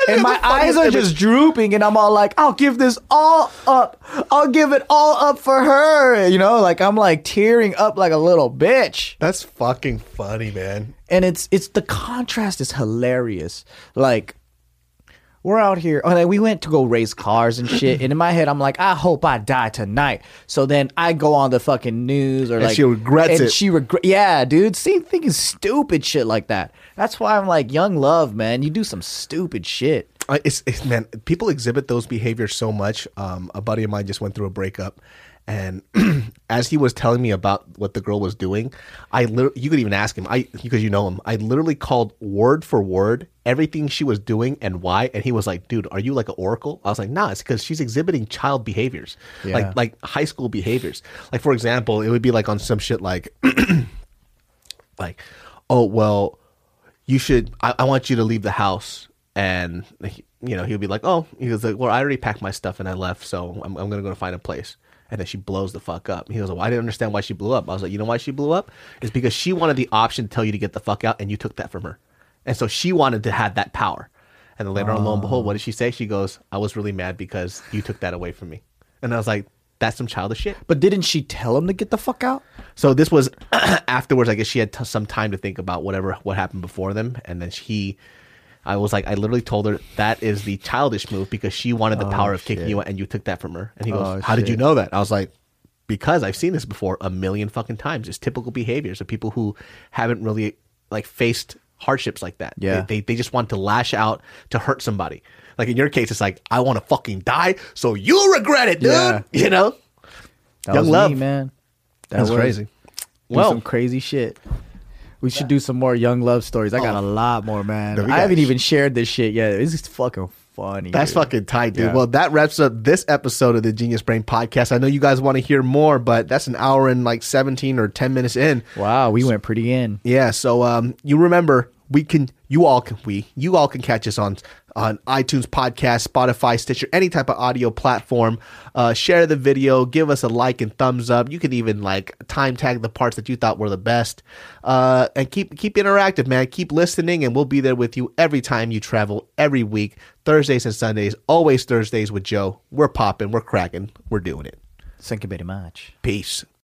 And my eyes are just drooping, and I'm all like, I'll give this all up. I'll give it all up for her. You know, like I'm like tearing up like a little bitch. That's fucking funny, man. And it's the contrast is hilarious. Like we're out here. Like we went to go race cars and shit. And in my head, I'm like, I hope I die tonight. So then I go on the fucking news or and like she regrets and it. Yeah, dude. Same thing is stupid shit like that. That's why I'm like, young love, man. You do some stupid shit. Man, people exhibit those behaviors so much. A buddy of mine just went through a breakup. And as he was telling me about what the girl was doing, you could even ask him, because you know him, I literally called word for word everything she was doing and why. And he was like, dude, are you like an oracle? I was like, nah, it's because she's exhibiting child behaviors, like high school behaviors. Like, for example, it would be like on some shit like, like, oh, well, you should, I want you to leave the house. And, you know, he would be like, oh, he was like, well, I already packed my stuff and I left. So I'm going to go find a place. And then she blows the fuck up. He was like, well, I didn't understand why she blew up. I was like, you know why she blew up? It's because she wanted the option to tell you to get the fuck out, and you took that from her. And so she wanted to have that power. And then later on, lo and behold, what did she say? She goes, I was really mad because you took that away from me. And I was like, that's some childish shit. But didn't she tell him to get the fuck out? So this was afterwards. I guess she had some time to think about what happened before them. And then I was like, I literally told her that is the childish move because she wanted the power of kicking you out and you took that from her. And he goes, how did you know that? I was like, because I've seen this before a million fucking times. It's typical behaviors of people who haven't really like faced hardships like that. Yeah. They just want to lash out to hurt somebody. Like in your case, it's like, I want to fucking die. So you'll regret it, dude. Yeah. You know? That Young was love. Me, man. That was crazy. Well, some crazy shit. We should do some more young love stories. I got a lot more, man. I haven't even shared this shit yet. It's fucking funny. That's fucking tight, dude. Yeah. Well, that wraps up this episode of the Genius Brain Podcast. I know you guys want to hear more, but that's an hour and like 17 or 10 minutes in. Wow, we went pretty in. Yeah, so you remember, you all can catch us on iTunes Podcast, Spotify, Stitcher, any type of audio platform. Share the video, give us a like and thumbs up. You can even like time tag the parts that you thought were the best. And keep interactive, man. Keep listening, and we'll be there with you every time you travel, every week, Thursdays and Sundays, always Thursdays with Joe. We're popping, we're cracking, we're doing it. Thank you very much. Peace.